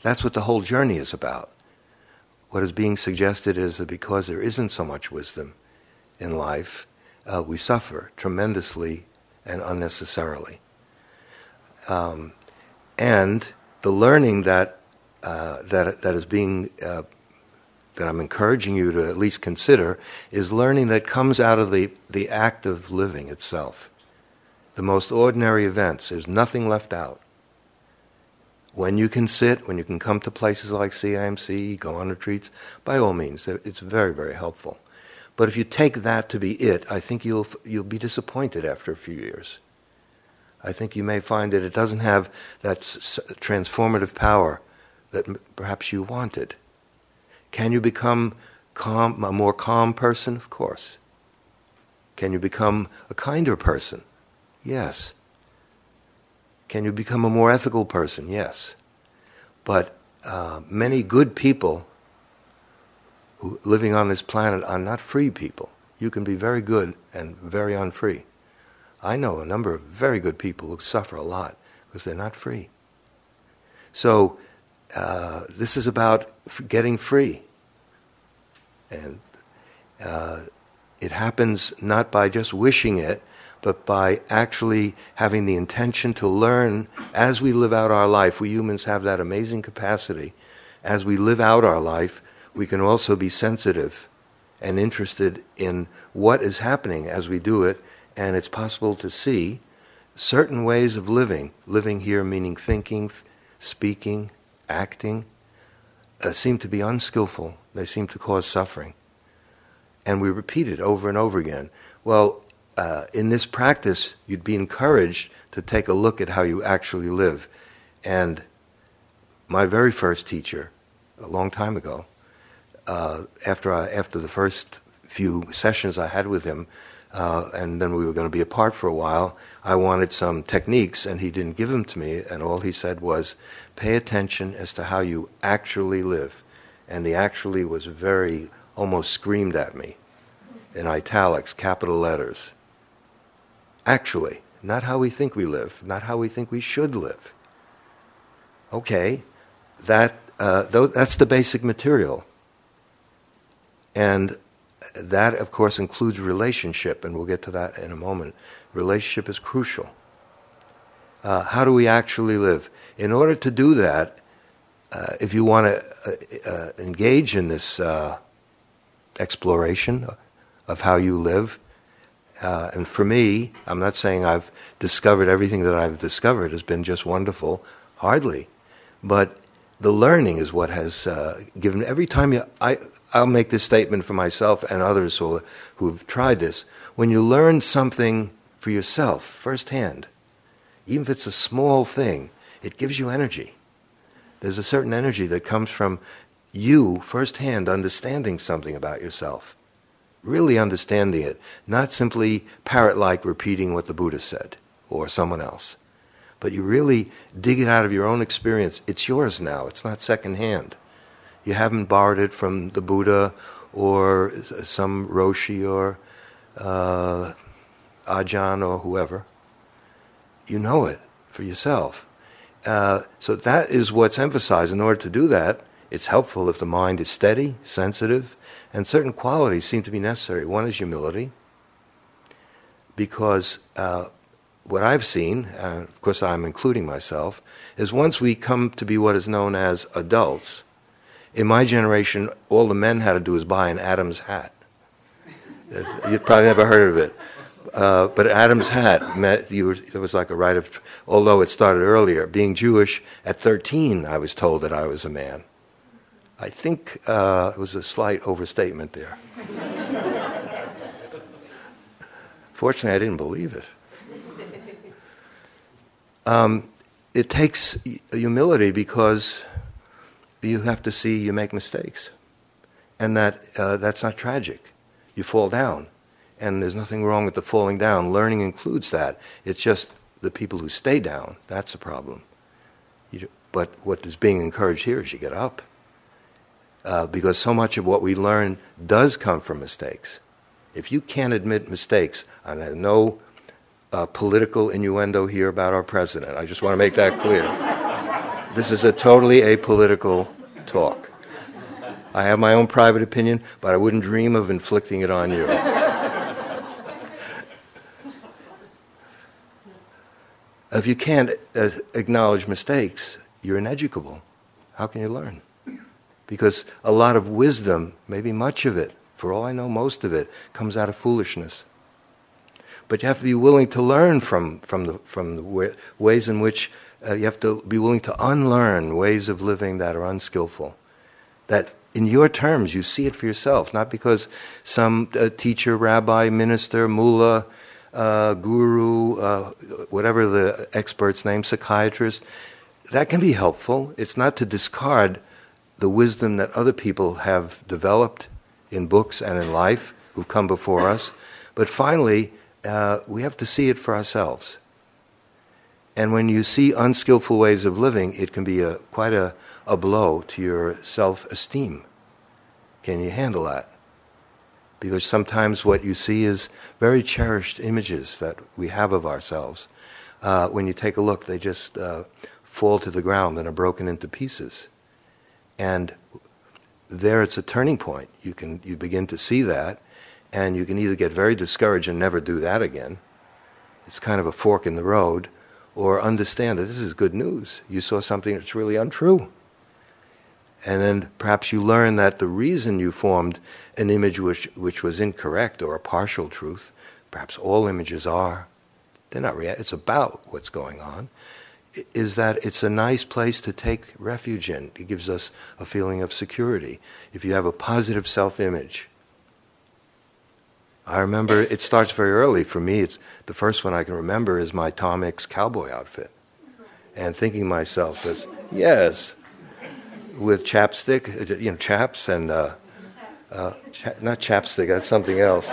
that's what the whole journey is about. What is being suggested is that because there isn't so much wisdom in life, uh, we suffer tremendously and unnecessarily. Um, and the learning that Uh, that that is being uh, that I'm encouraging you to at least consider is learning that comes out of the, the act of living itself. The most ordinary events, there's nothing left out. When you can sit, when you can come to places like C I M C, go on retreats, by all means, it's very, very helpful. But if you take that to be it, I think you'll you'll be disappointed after a few years. I think you may find that it doesn't have that s- transformative power that m- perhaps you wanted. Can you become calm, a more calm person? Of course. Can you become a kinder person? Yes. Can you become a more ethical person? Yes. But uh, many good people who living on this planet are not free people. You can be very good and very unfree. I know a number of very good people who suffer a lot because they're not free. So uh, this is about getting free. And uh, it happens not by just wishing it, but by actually having the intention to learn as we live out our life. We humans have that amazing capacity. As we live out our life, we can also be sensitive and interested in what is happening as we do it. And it's possible to see certain ways of living. Living here meaning thinking, speaking, acting, uh, seem to be unskillful. They seem to cause suffering. And we repeat it over and over again. Well, uh, in this practice, you'd be encouraged to take a look at how you actually live. And my very first teacher, a long time ago, uh, after I, after the first few sessions I had with him, Uh, and then we were going to be apart for a while, I wanted some techniques, and he didn't give them to me, and all he said was, pay attention as to how you actually live. And the actually was very, almost screamed at me, in italics, capital letters. Actually, not how we think we live, not how we think we should live. Okay, that uh, th- that's the basic material. And that, of course, includes relationship, and we'll get to that in a moment. Relationship is crucial. Uh, how do we actually live? In order to do that, uh, if you want to uh, uh, engage in this uh, exploration of how you live, uh, and for me, I'm not saying I've discovered everything that I've discovered has been just wonderful, hardly, but the learning is what has uh, given, every time you... I, I'll make this statement for myself and others who who've tried this. When you learn something for yourself firsthand, even if it's a small thing, it gives you energy. There's a certain energy that comes from you firsthand understanding something about yourself, really understanding it, not simply parrot-like repeating what the Buddha said or someone else, but you really dig it out of your own experience. It's yours now. It's not secondhand. You haven't borrowed it from the Buddha or some Roshi or uh, Ajahn or whoever. You know it for yourself. Uh, so that is what's emphasized. In order to do that, it's helpful if the mind is steady, sensitive, and certain qualities seem to be necessary. One is humility, because uh, what I've seen, and of course I'm including myself, is once we come to be what is known as adults. In my generation, all the men had to do was buy an Adam's hat. You've probably never heard of it. Uh, but Adam's hat, meant you were, it was like a rite of, although it started earlier, being Jewish, at thirteen I was told that I was a man. I think uh, it was a slight overstatement there. Fortunately, I didn't believe it. Um, it takes humility because... you have to see you make mistakes, and that uh, that's not tragic. You fall down, and there's nothing wrong with the falling down. Learning includes that. It's just the people who stay down, that's a problem. You, but what is being encouraged here is you get up, uh, because so much of what we learn does come from mistakes. If you can't admit mistakes, and I have no uh, political innuendo here about our president, I just want to make that clear. This is a totally apolitical talk. I have my own private opinion, but I wouldn't dream of inflicting it on you. If you can't uh, acknowledge mistakes, you're ineducable. How can you learn? Because a lot of wisdom, maybe much of it, for all I know, most of it, comes out of foolishness. But you have to be willing to learn from, from the, from the wa- ways in which Uh, you have to be willing to unlearn ways of living that are unskillful, that in your terms. You see it for yourself, not because some uh, teacher, rabbi, minister, mullah, uh, guru, uh, whatever the expert's name, psychiatrist. That can be helpful. It's not to discard the wisdom that other people have developed in books and in life who've come before us. But finally, uh, we have to see it for ourselves. And when you see unskillful ways of living, it can be a quite a, a blow to your self-esteem. Can you handle that? Because sometimes what you see is very cherished images that we have of ourselves. Uh, when you take a look, they just uh, fall to the ground and are broken into pieces. And there it's a turning point. You can you begin to see that, and you can either get very discouraged and never do that again. It's kind of a fork in the road. Or understand that this is good news. You saw something that's really untrue. And then perhaps you learn that the reason you formed an image which, which was incorrect or a partial truth, perhaps all images are, they're not real, it's about what's going on, is that it's a nice place to take refuge in. It gives us a feeling of security. If you have a positive self-image, I remember, it starts very early. For me, it's the first one I can remember is my Tom Mix cowboy outfit. And thinking myself as, yes, with chapstick, you know, chaps and, uh, uh, cha- not chapstick, that's something else.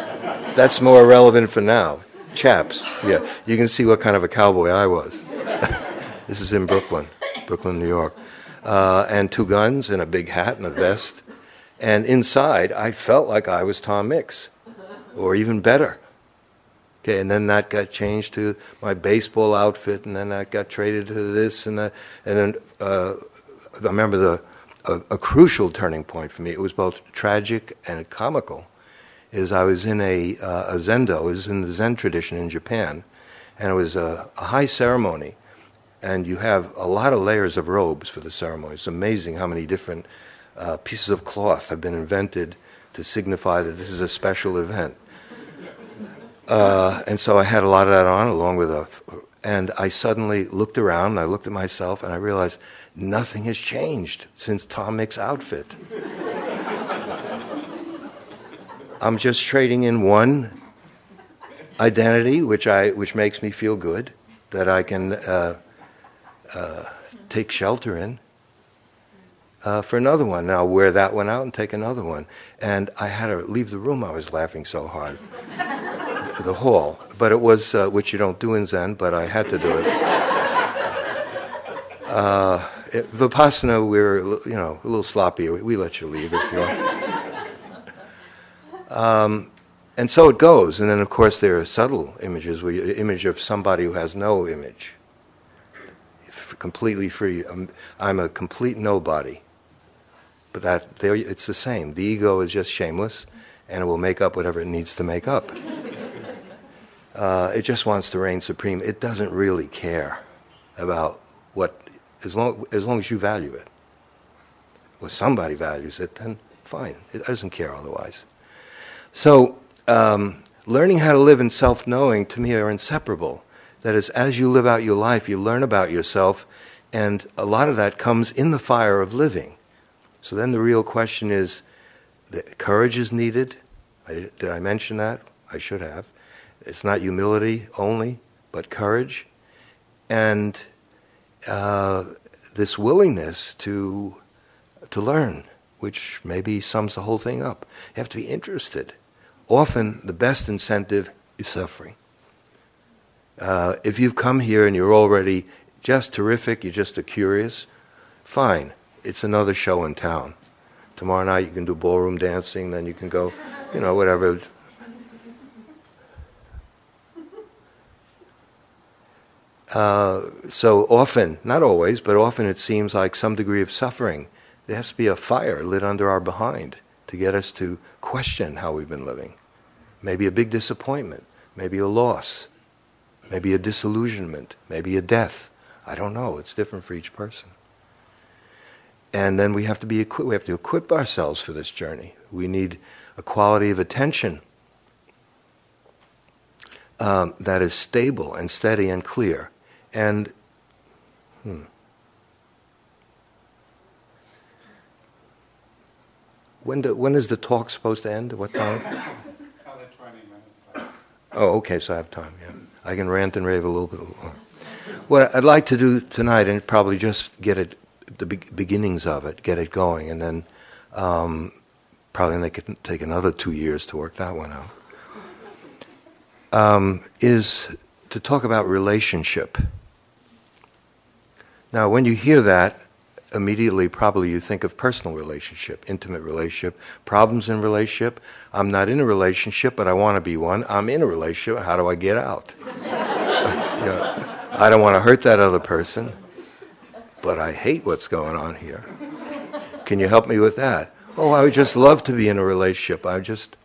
That's more relevant for now. Chaps, yeah. You can see what kind of a cowboy I was. This is in Brooklyn, Brooklyn, New York. Uh, and two guns and a big hat and a vest. And inside, I felt like I was Tom Mix. Or even better. Okay, and then that got changed to my baseball outfit, and then that got traded to this, and that, and then uh, I remember the a, a crucial turning point for me. It was both tragic and comical. Is I was in a uh, a zendo, is in the Zen tradition in Japan, and it was a, a high ceremony, and you have a lot of layers of robes for the ceremony. It's amazing how many different uh, pieces of cloth have been invented to signify that this is a special event. Uh, and so I had a lot of that on, along with a... And I suddenly looked around, and I looked at myself, and I realized nothing has changed since Tom Mix's outfit. I'm just trading in one identity, which I which makes me feel good, that I can uh, uh, take shelter in, Uh, for another one. Now wear that one out and take another one. And I had to leave the room. I was laughing so hard. the, the hall. But it was, uh, which you don't do in Zen, but I had to do it. uh, it Vipassana, we were, you know, a little sloppy. We, we let you leave if you want. um, and so it goes. And then, of course, there are subtle images, where you, image of somebody who has no image. F- completely free. I'm, I'm a complete nobody. But that there, it's the same. The ego is just shameless, and it will make up whatever it needs to make up. Uh, it just wants to reign supreme. It doesn't really care about what, as long as long as you value it, or somebody values it, then fine. It doesn't care otherwise. So, um, learning how to live in self-knowing, to me, are inseparable. That is, as you live out your life, you learn about yourself, and a lot of that comes in the fire of living. So then the real question is, the courage is needed. I did, did I mention that? I should have. It's not humility only, but courage. And uh, this willingness to to learn, which maybe sums the whole thing up. You have to be interested. Often the best incentive is suffering. Uh, if you've come here and you're already just terrific, you're just a curious, fine. It's another show in town. Tomorrow night you can do ballroom dancing, then you can go, you know, whatever. Uh, so often, not always, but often it seems like some degree of suffering. There has to be a fire lit under our behind to get us to question how we've been living. Maybe a big disappointment, maybe a loss. Maybe a disillusionment, maybe a death. I don't know. It's different for each person. And then we have to be equi- we have to equip ourselves for this journey. We need a quality of attention um, that is stable and steady and clear. And hmm, When do, when is the talk supposed to end? What time? twenty minutes. Oh, okay, so I have time, yeah. I can rant and rave a little bit more. What I'd like to do tonight, and probably just get it, the be- beginnings of it, get it going, and then um, probably make it take another two years to work that one out, um, is to talk about relationship. Now, when you hear that, immediately probably you think of personal relationship, intimate relationship, problems in relationship. I'm not in a relationship, but I want to be one. I'm in a relationship. How do I get out? You know, I don't want to hurt that other person, but I hate what's going on here. Can you help me with that? Oh, I would just love to be in a relationship. I just,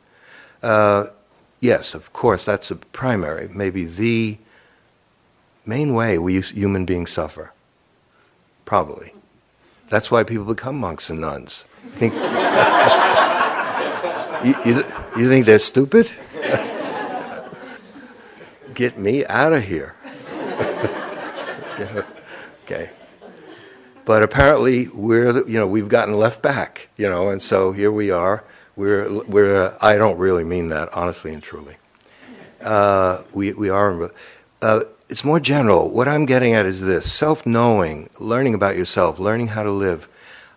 uh, yes, of course, that's a primary, maybe the main way we human beings suffer, probably. That's why people become monks and nuns. You think, you, you, you think they're stupid? Get me out of here. You know, okay. But apparently we're the, you know we've gotten left back, you know, and so here we are. We're we're uh, I don't really mean that, honestly and truly. Uh, we we are. Uh, It's more general. What I'm getting at is this: self-knowing, learning about yourself, learning how to live.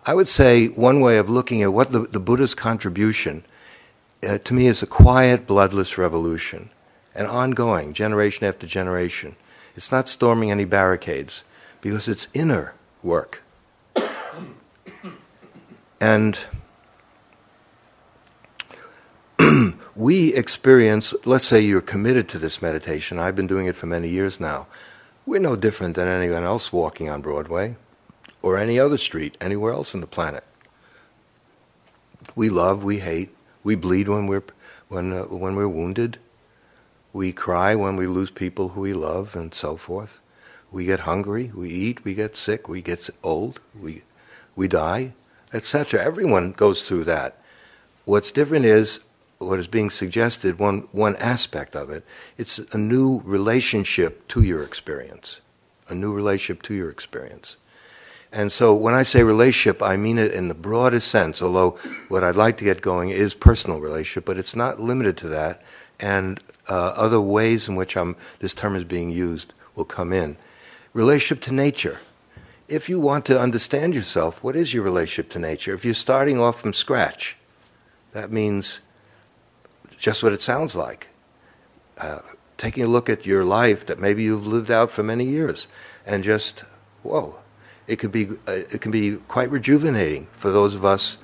I would say one way of looking at what the, the Buddha's contribution uh, to me is a quiet, bloodless revolution, an ongoing, generation after generation. It's not storming any barricades, because it's inner work. And we experience, let's say you're committed to this meditation. I've been doing it for many years now. We're no different than anyone else walking on Broadway or any other street, anywhere else on the planet. We love, we hate, we bleed when we're when uh, when we're wounded. We cry when we lose people who we love, and so forth. We get hungry, we eat, we get sick, we get old, we we die, et cetera. Everyone goes through that. What's different is what is being suggested, one one aspect of it, it's a new relationship to your experience. A new relationship to your experience. And so when I say relationship, I mean it in the broadest sense, although what I'd like to get going is personal relationship, but it's not limited to that, and uh, other ways in which I'm, this term is being used will come in. Relationship to nature. If you want to understand yourself, what is your relationship to nature? If you're starting off from scratch, that means just what it sounds like. Uh, taking a look at your life that maybe you've lived out for many years, and just whoa, it could be uh, it can be quite rejuvenating for those of us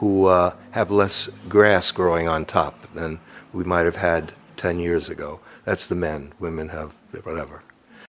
who uh, have less grass growing on top than we might have had ten years ago. That's the men. Women have whatever.